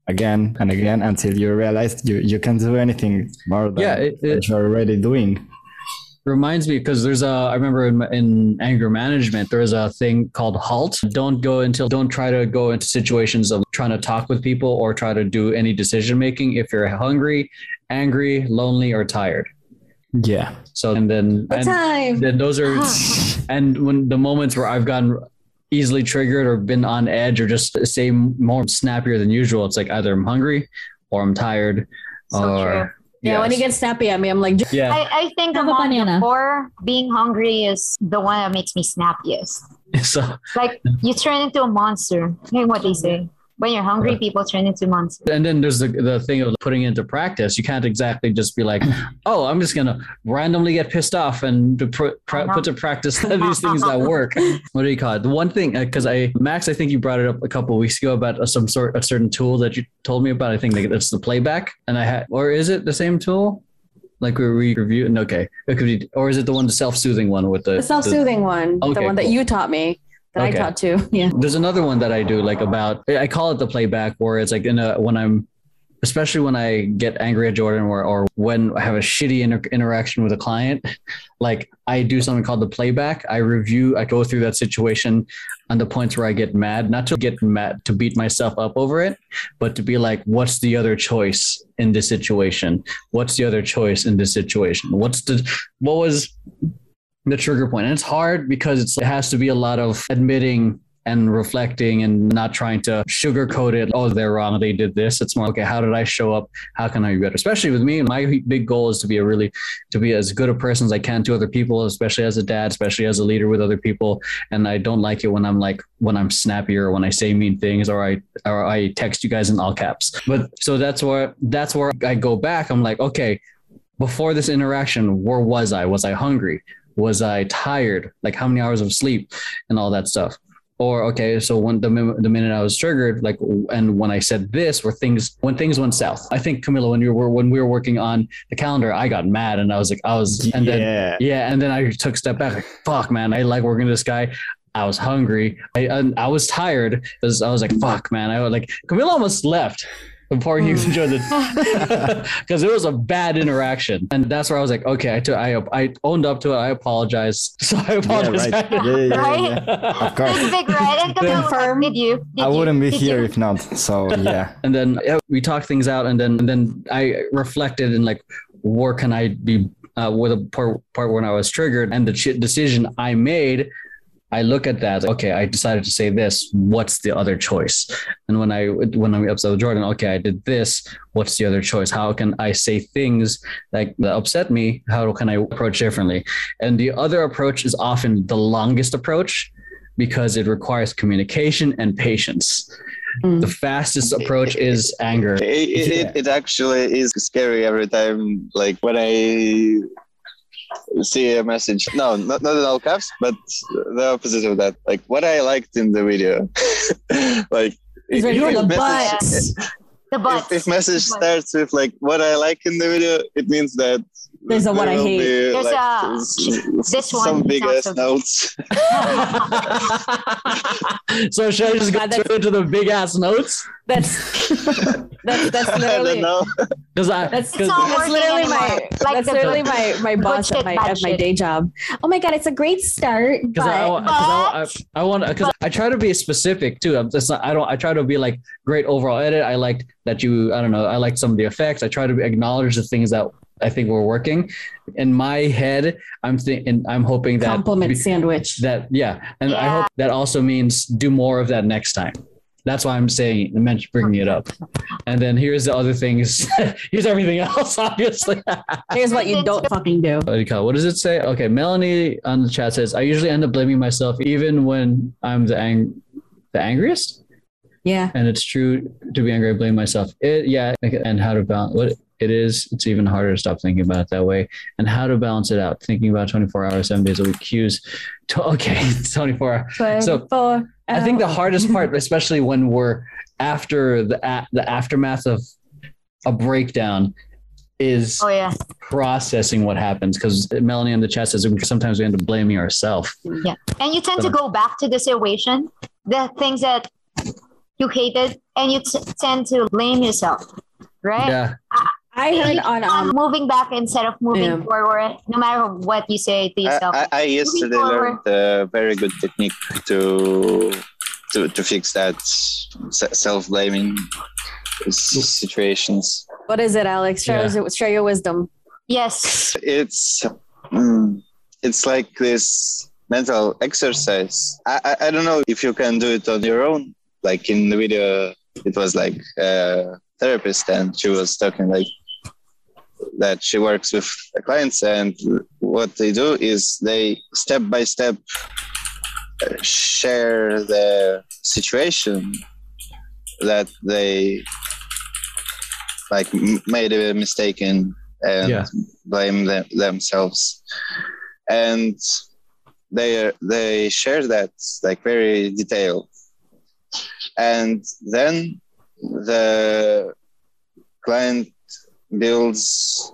again and again until you realize you, you can't do anything more than yeah, it, it, you're already doing. Reminds me, because there's a, I remember in, in anger management, there is a thing called HALT. Don't go until, don't try to go into situations of trying to talk with people or try to do any decision-making if you're hungry, angry, lonely, or tired. Yeah. So, and then, and time. then those are, and when the moments where I've gotten easily triggered or been on edge or just say more snappier than usual, it's like either I'm hungry or I'm tired. So or, true. Yeah, yes. When you get snappy at me, I'm like, yeah. I, I think among the four, being hungry is the one that makes me snappiest. So, like, you turn into a monster. Like what they say. When you're hungry, people turn into monsters. And then there's the, the thing of putting it into practice. You can't exactly just be like, oh, I'm just going to randomly get pissed off and to pr- pr- put to practice these things that work. What do you call it? The one thing, because I, Max, I think you brought it up a couple of weeks ago about a, some sort a certain tool that you told me about. I think that's the playback. And I had, or is it the same tool? Like we reviewed? Okay. It could be, or is it the one, the self-soothing one with the, the self-soothing the, one, okay, the one cool. that you taught me. That okay. I taught too. Yeah. There's another one that I do like about, I call it the playback, where it's like in a, when I'm, especially when I get angry at Jordan or, or when I have a shitty inter- interaction with a client, like I do something called the playback. I review, I go through that situation on the points where I get mad, not to get mad, to beat myself up over it, but to be like, what's the other choice in this situation? What's the other choice in this situation? What's the, what was the trigger point? And it's hard because it's, it has to be a lot of admitting and reflecting and not trying to sugarcoat it. Oh, they're wrong. They did this. It's more, okay, how did I show up? How can I be better? Especially with me, my big goal is to be a really, to be as good a person as I can to other people, especially as a dad, especially as a leader with other people. And I don't like it when I'm like, when I'm snappy or when I say mean things or I, or I text you guys in all caps. But so that's where, that's where I go back. I'm like, okay, before this interaction, where was I? Was I hungry? Was I tired? Like how many hours of sleep and all that stuff? Or, okay, so when the, the minute I was triggered, like, and when I said this, were things, when things went south, I think Camilo, when you were, when we were working on the calendar, I got mad and I was like, I was, and yeah. then, yeah. And then I took a step back. Like, fuck, man. I like working with this guy. I was hungry. I, I, I was tired. I was, I was like, fuck, man. I was like, Camilo almost left. Before you enjoyed the, because it was a bad interaction, and that's where I was like, okay, I, t- I, I owned up to it. I apologize. So I apologize. Yeah, right. yeah, yeah, yeah, yeah. Of course. Big, right? Confirm. Did you? Did I wouldn't you? be Did here you? if not. So yeah. And then yeah, we talked things out, and then and then I reflected and like, where can I be uh, with a part, part when I was triggered, and the ch- decision I made. I look at that. Like, okay, I decided to say this. What's the other choice? And when I when I'm upset with Jordan, okay, I did this. What's the other choice? How can I say things like that upset me? How can I approach differently? And the other approach is often the longest approach because it requires communication and patience. Mm. The fastest approach is anger. It, it, yeah. it, it actually is scary every time. Like when I. see a message. No, not, not in all caps, but the opposite of that. Like what I liked in the video. Like if, if, message, the if, if message starts with like what I like in the video, it means that there's a there what I hate. Be, there's like, a this one. Some big ass so notes. So should I just go straight into the big ass notes? That's that's that's literally. I Cause I, that's, cause that's literally my like that's literally my, my boss at my at my day job. Oh my god, it's a great start. Because I, I, I, I want because I try to be specific too. I'm just not, I don't I try to be like great overall edit. I liked that you I don't know. I liked some of the effects. I try to acknowledge the things that I think we're working. In my head, I'm thinking, I'm hoping that compliment sandwich. That yeah, and yeah. I hope that also means do more of that next time. That's why I'm saying, bringing it up. And then here's the other things. Here's everything else, obviously. Here's what you don't fucking do. What does it say? Okay, Melanie on the chat says, I usually end up blaming myself even when I'm the ang- the angriest. Yeah. And it's true to be angry, I blame myself. It, yeah. And how to balance what it is. It's even harder to stop thinking about it that way. And how to balance it out. Thinking about twenty-four hours, seven days a week. Cues. To, okay. twenty-four hours. twenty-four so, I think the hardest part, especially when we're after the a- the aftermath of a breakdown, is oh, yeah. processing what happens. Because Melanie in the chat says sometimes we end up blaming ourselves. Yeah, and you tend so. to go back to the situation, the things that you hated, and you t- tend to blame yourself, right? Yeah. I- I heard on um, moving back instead of moving yeah. forward. No matter what you say to yourself. I, I, I yesterday learned a very good technique to to to fix that self-blaming situations. What is it, Alex? Share, yeah. share your wisdom. Yes. It's mm, it's like this mental exercise. I, I I don't know if you can do it on your own. Like in the video, it was like a therapist, and she was talking like that she works with the clients, and what they do is they step by step share the situation that they like made a mistake in and yeah. blame them, themselves, and they they share that like very detailed, and then the client builds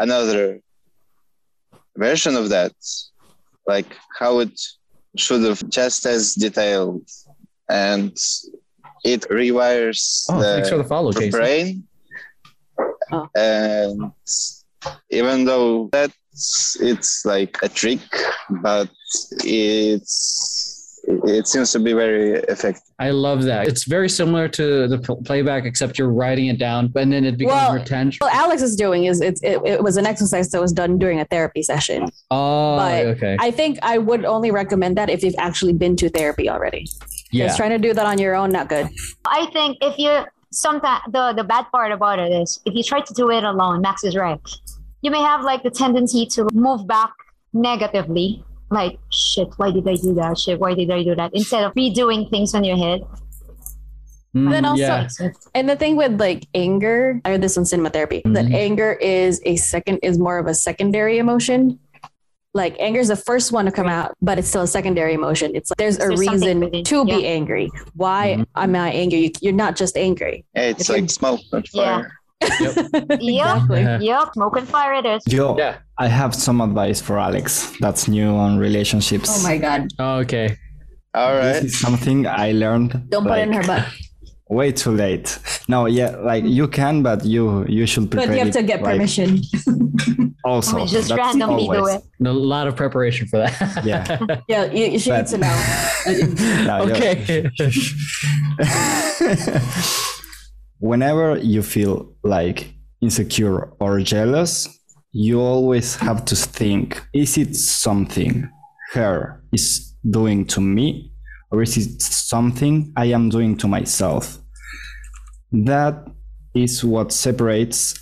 another version of that, like how it should have, just as detailed, and it rewires oh, the, sure the follow, brain. Oh. And even though that it's like a trick, but it's it seems to be very effective. I love that. It's very similar to the pl- playback, except you're writing it down, and then it becomes well, retention. What Alex is doing is it's, it, it was an exercise that was done during a therapy session. Oh, but okay. I think I would only recommend that if you've actually been to therapy already. Yeah. Because trying to do that on your own, not good. I think if you, sometimes the, the bad part about it is if you try to do it alone, Max is right, you may have like the tendency to move back negatively. Like, shit, why did I do that? Shit, why did I do that? Instead of redoing things on your head. Mm, then also, yeah. And the thing with like anger, I heard this in cinema therapy, mm-hmm. that anger is a second, is more of a secondary emotion. Like anger is the first one to come out, but it's still a secondary emotion. It's like, there's is a there reason to yeah. be angry. Why mm-hmm. am I angry? You, you're not just angry. Yeah, it's if like smoke and fire. Yeah. Yep. Exactly. Yep. Yep. Smoke and fire it is. Yo, yeah. I have some advice for Alex that's new on relationships. Oh my god. Oh, okay. All right. This is something I learned. Don't like, put it in her butt. Way too late. No, yeah, like you can, but you you should prepare. But you have to get like, permission. Also, oh, just randomly do it. A lot of preparation for that. Yeah. Yeah, you, she but, needs to know. No, okay. Whenever you feel like insecure or jealous, you always have to think, is it something her is doing to me, or is it something I am doing to myself? That is what separates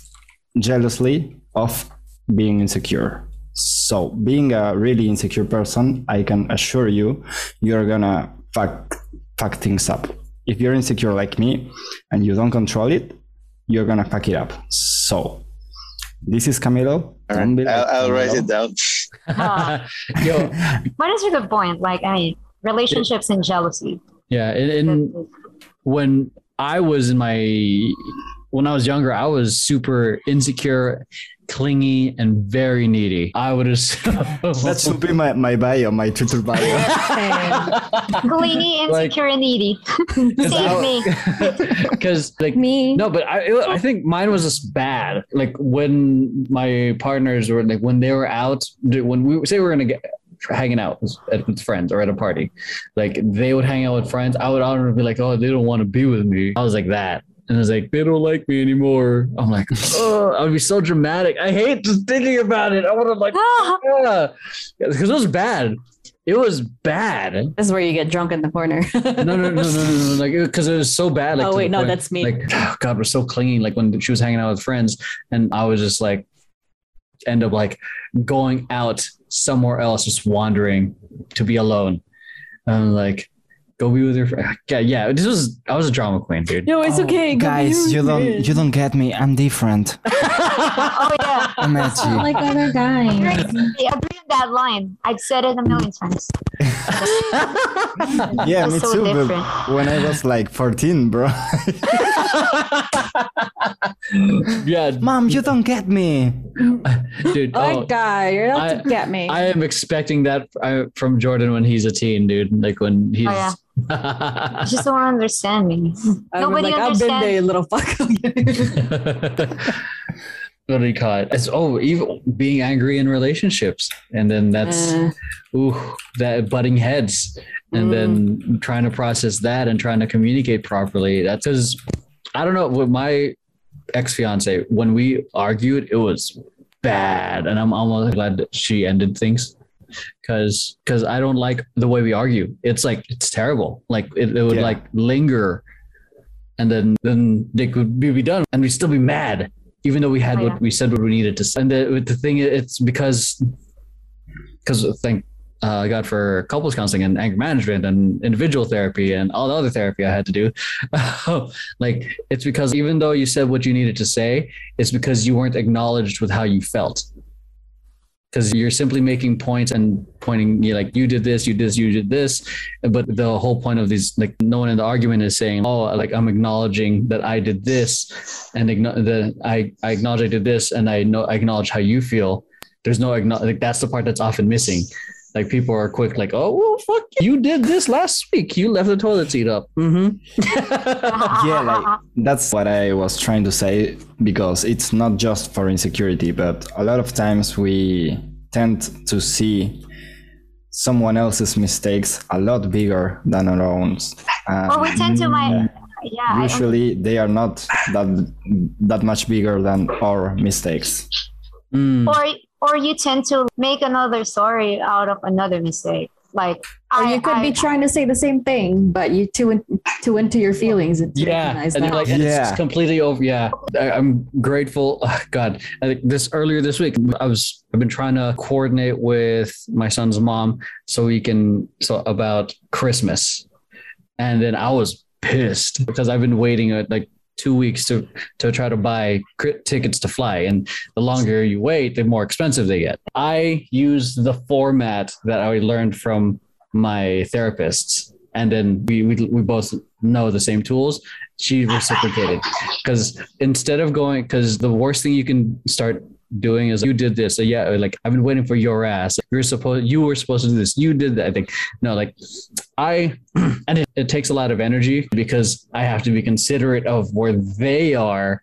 jealousy of being insecure. So being a really insecure person, I can assure you, you're gonna fuck, fuck things up. If you're insecure like me and you don't control it, you're gonna fuck it up. So this is Camilo. Don't be like I'll, I'll write it down. Uh, Yo. What is a good point? Like, I mean, relationships it, and jealousy. Yeah. And, and when I was in my, when I was younger, I was super insecure, clingy, and very needy. I would assume that should be my, my bio, my Twitter bio. Clingy, insecure, like, and needy. Save me. Because like me. No, but I it, I think mine was just bad. Like when my partners were like when they were out, when we say we we're gonna get hanging out with friends or at a party, like they would hang out with friends. I would honestly be like, oh, they don't want to be with me. I was like that. And I was like, they don't like me anymore. I'm like, oh, I would be so dramatic. I hate just thinking about it. I would have like, ah, because it was bad. It was bad. This is where you get drunk in the corner. no, no, no, no, no, no. Like, because it was so bad. Like, oh, wait, no, point, that's me. Like, oh, God, we're so clingy. Like when she was hanging out with friends and I was just like, end up like going out somewhere else, just wandering to be alone. I'm like, go be with your friend. Yeah, yeah. This was I was a drama queen, dude. No, it's oh, okay, go guys. You don't, it. you don't get me. I'm different. Oh yeah, I'm at you. Like other guys. I agree on that line. I've said it a million times. Yeah, me so too. When I was like fourteen, bro. Yeah, mom, you don't get me, dude. Oh, oh guy, you don't I, get me. I am expecting that from Jordan when he's a teen, dude. Like when he's. Oh, yeah. I just don't understand me. I Nobody like, understands. I've been there, you little fuck. Totally caught. It's oh, even being angry in relationships, and then that's uh, ooh, that butting heads, and mm. then trying to process that and trying to communicate properly. That's because I don't know, with my ex-fiance, when we argued, it was bad, and I'm almost glad that she ended things. Cause, cause I don't like the way we argue. It's like, it's terrible. Like it, it would yeah. like linger, and then, then they could be, be done, and we'd still be mad, even though we had oh, what yeah. we said, what we needed to say. And the, the thing is, it's because, cause thank uh, God for couples counseling and anger management and individual therapy and all the other therapy I had to do. Like it's because even though you said what you needed to say, it's because you weren't acknowledged with how you felt. Because you're simply making points and pointing, you like, you did this, you did this, you did this. But the whole point of these, like, no one in the argument is saying, oh, like, I'm acknowledging that I did this, and igno- the, I, I acknowledge I did this, and I know I acknowledge how you feel. There's no, like, that's the part that's often missing. Like, people are quick, like, oh, well, fuck, you did this last week. You left the toilet seat up. Mm-hmm. Yeah, like, that's what I was trying to say, because it's not just for insecurity, but a lot of times we tend to see someone else's mistakes a lot bigger than our own. Um, well, we tend to, like, yeah. Usually, they are not that that much bigger than our mistakes. Mm. Or... Or you tend to make another story out of another mistake. Like, or I, you could I, be trying to say the same thing, but you too in, too into your feelings. And yeah, and you're like, and yeah. It's completely over. Yeah, I, I'm grateful. Oh, God, I think this earlier this week, I was I've been trying to coordinate with my son's mom so we can so about Christmas, and then I was pissed because I've been waiting at like. two weeks to, to try to buy tickets to fly. And the longer you wait, the more expensive they get. I used the format that I learned from my therapists. And then we, we, we both know the same tools. She reciprocated, because instead of going, because the worst thing you can start doing is you did this. So yeah, like I've been waiting for your ass. You're supposed, you were supposed to do this. You did that. I think no, like I, and it, it takes a lot of energy because I have to be considerate of where they are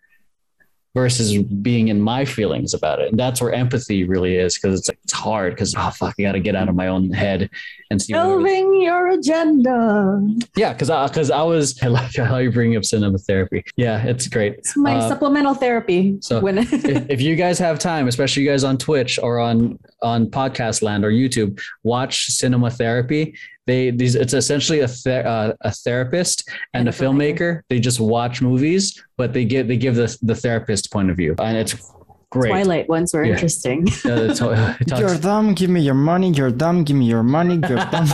versus being in my feelings about it. And that's where empathy really is, because it's like it's hard because oh fuck, I got to get out of my own head and see. Building your agenda. Yeah, because I because I was I like how you bring up cinema therapy. Yeah, it's great. It's my uh, supplemental therapy. So when if, if you guys have time, especially you guys on Twitch or on on podcast land or YouTube, watch Cinema Therapy. They these it's essentially a ther- uh, a therapist and, and a filmmaker. filmmaker. They just watch movies, but they give they give the the therapist point of view, and it's great. Twilight ones were yeah. interesting. No, it's, it's, you're dumb. Give me your money. You're dumb. Give me your money. You're dumb.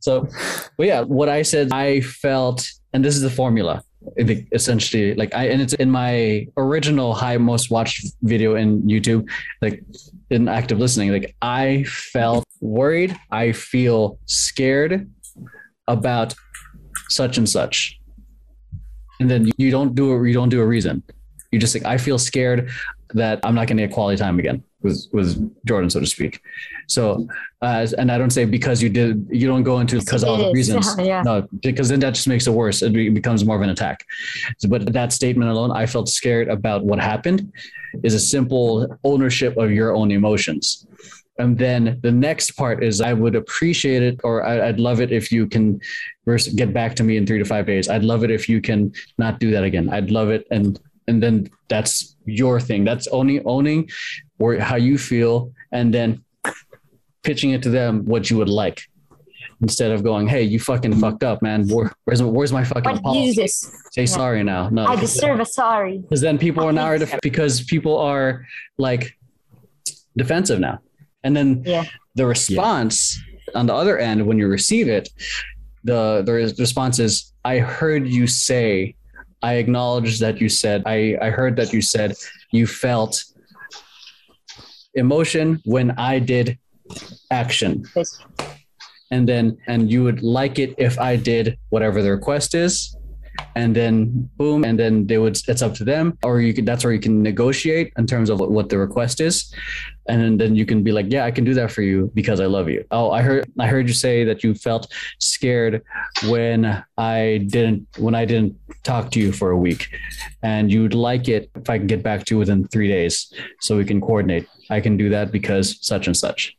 So, well, yeah, what I said, I felt, and this is the formula. Essentially, like I and it's in my original high most watched video in YouTube, like in active listening. Like I felt worried, I feel scared about such and such, and then you don't do a you don't do a reason. You just like I feel scared that I'm not going to get quality time again with with Jordan, so to speak. So, uh, and I don't say because you did, you don't go into because all the reasons, yeah, yeah. No, because then that just makes it worse. It becomes more of an attack. So, but that statement alone, I felt scared about what happened, is a simple ownership of your own emotions. And then the next part is I would appreciate it, or I, I'd love it if you can get back to me in three to five days. I'd love it if you can not do that again. I'd love it. And, and then that's your thing. That's only owning or how you feel. And then pitching it to them what you would like, instead of going, hey, you fucking fucked up, man. Where, where's where's my fucking apology? Say yeah. sorry now. No, I deserve a sorry. Because then people are now def- because people are like defensive now, and then yeah. the response yeah. on the other end when you receive it, the the response is, I heard you say, I acknowledge that you said, I I heard that you said, you felt emotion when I did. Action. And then, and you would like it if I did whatever the request is. and then boom, and then they would, it's up to them. Or you could, that's where you can negotiate in terms of what the request is. And then you can be like, yeah, I can do that for you because I love you. Oh, I heard, I heard you say that you felt scared when I didn't, when I didn't talk to you for a week, and you'd like it if I can get back to you within three days so we can coordinate. I can do that because such and such.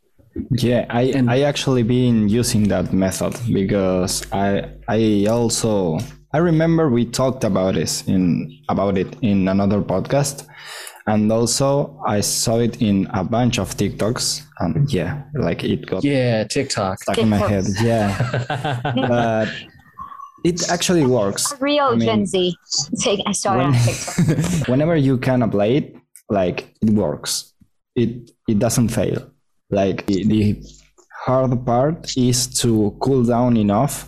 Yeah, I and, I actually been using that method because I I also I remember we talked about this in about it in another podcast, and also I saw it in a bunch of TikToks, and yeah, like it got yeah TikTok stuck TikTok. in my head. Yeah, but it actually works. Real I mean, Gen Z. I saw when, it on TikTok. Whenever you can apply it, like it works. It it doesn't fail. Like the hard part is to cool down enough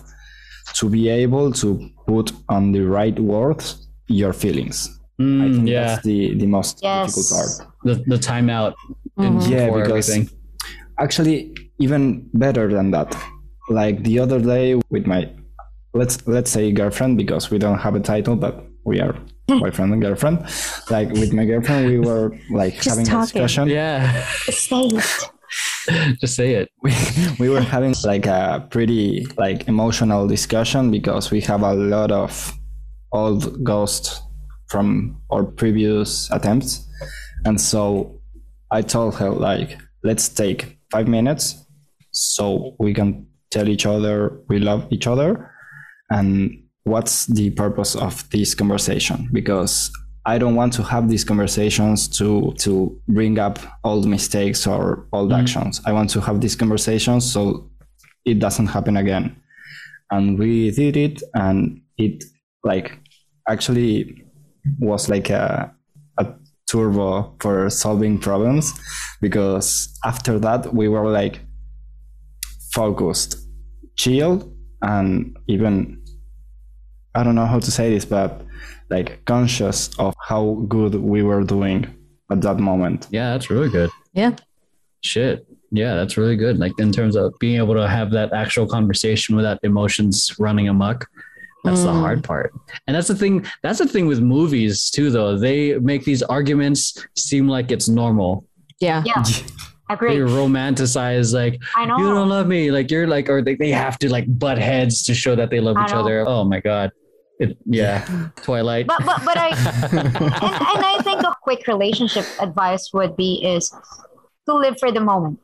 to be able to put on the right words your feelings. Mm, I think yeah. that's the, the most yes. difficult part. The, the timeout. Mm-hmm. Yeah, because everything. Actually even better than that. Like the other day with my, let's let's say girlfriend, because we don't have a title, but we are boyfriend and girlfriend. Like with my girlfriend, we were like Just having talking. a discussion. Yeah. Just say it. We, we were having like a pretty like emotional discussion because we have a lot of old ghosts from our previous attempts. And so I told her like, let's take five minutes so we can tell each other we love each other. And what's the purpose of this conversation? Because I don't want to have these conversations to to bring up old mistakes or old mm-hmm. actions. I want to have these conversations so it doesn't happen again. And we did it, and it like actually was like a, a turbo for solving problems, because after that we were like focused, chill, and even, I don't know how to say this, but like conscious of how good we were doing at that moment. Yeah, that's really good. Yeah. Shit. Yeah, that's really good. Like in terms of being able to have that actual conversation without emotions running amok. That's mm. the hard part. And that's the thing. That's the thing with movies too, though. They make these arguments seem like it's normal. Yeah. Yeah. Agreed. They romanticize like, I know. You don't love me. Like you're like, or they, they have to like butt heads to show that they love I each know. other. Oh my God. It, yeah. Twilight. But but but I and, and I think a quick relationship advice would be is to live for the moment,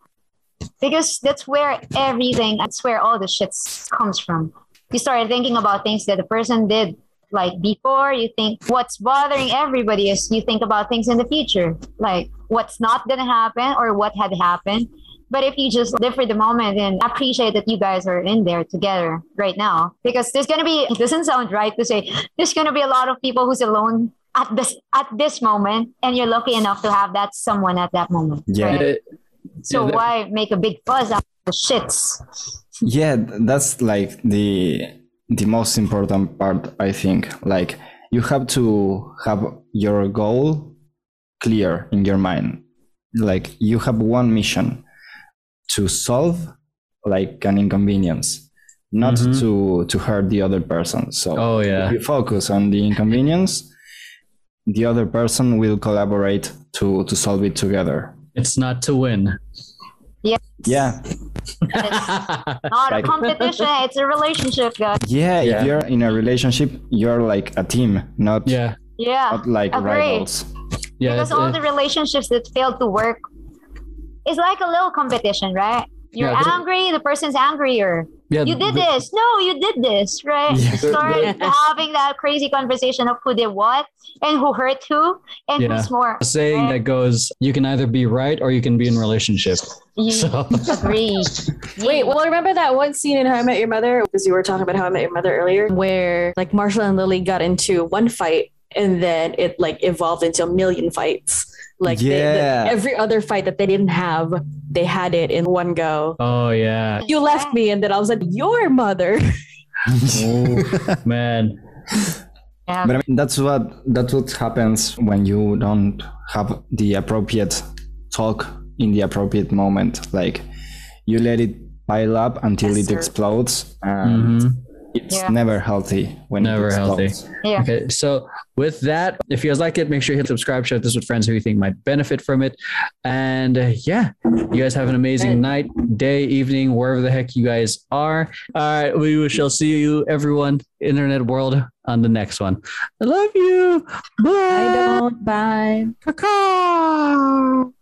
because that's where everything, that's where all the shit comes from. You start thinking about things that the person did like before. You think what's bothering everybody is you think about things in the future, like what's not gonna happen or what had happened. But if you just live for the moment and appreciate that you guys are in there together right now, because there's going to be, it doesn't sound right to say, there's going to be a lot of people who's alone at this at this moment, and you're lucky enough to have that someone at that moment. Yeah. Right? It, so yeah, why make a big fuss out of the shits? Yeah, that's like the the most important part, I think. Like you have to have your goal clear in your mind. Like you have one mission. To solve like an inconvenience, not mm-hmm. to to hurt the other person. So oh, yeah. if you focus on the inconvenience, the other person will collaborate to to solve it together. It's not to win. Yes. Yeah. It's not like, a competition. It's a relationship, guys. Yeah, yeah. If you're in a relationship, you're like a team, not yeah, not like Agreed. rivals. Yeah, because all uh, the relationships that failed to work. It's like a little competition, right? You're yeah, angry, the person's angrier. Yeah, you did the, this. No, you did this, right? Yeah. You start yeah. having that crazy conversation of who did what and who hurt who and yeah. who's more. A saying right? that goes, you can either be right or you can be in a relationship. You so. agree. Wait, well, remember that one scene in How I Met Your Mother? Because you were talking about How I Met Your Mother earlier, where like Marshall and Lily got into one fight and then it like evolved into a million fights. Like yeah. they, the, every other fight that they didn't have, they had it in one go. Oh yeah. You left me, and then I was like, your mother. Oh man. Yeah. But I mean, that's what that's what happens when you don't have the appropriate talk in the appropriate moment. Like you let it pile up until yes, it sir. explodes, and mm-hmm. It's yeah. never healthy. When never healthy. Yeah. Okay. So with that, if you guys like it, make sure you hit subscribe, share this with friends who you think might benefit from it. And uh, yeah, you guys have an amazing hey. night, day, evening, wherever the heck you guys are. All right. We shall see you, everyone, internet world, on the next one. I love you. Bye. I don't. Bye. Caw-caw.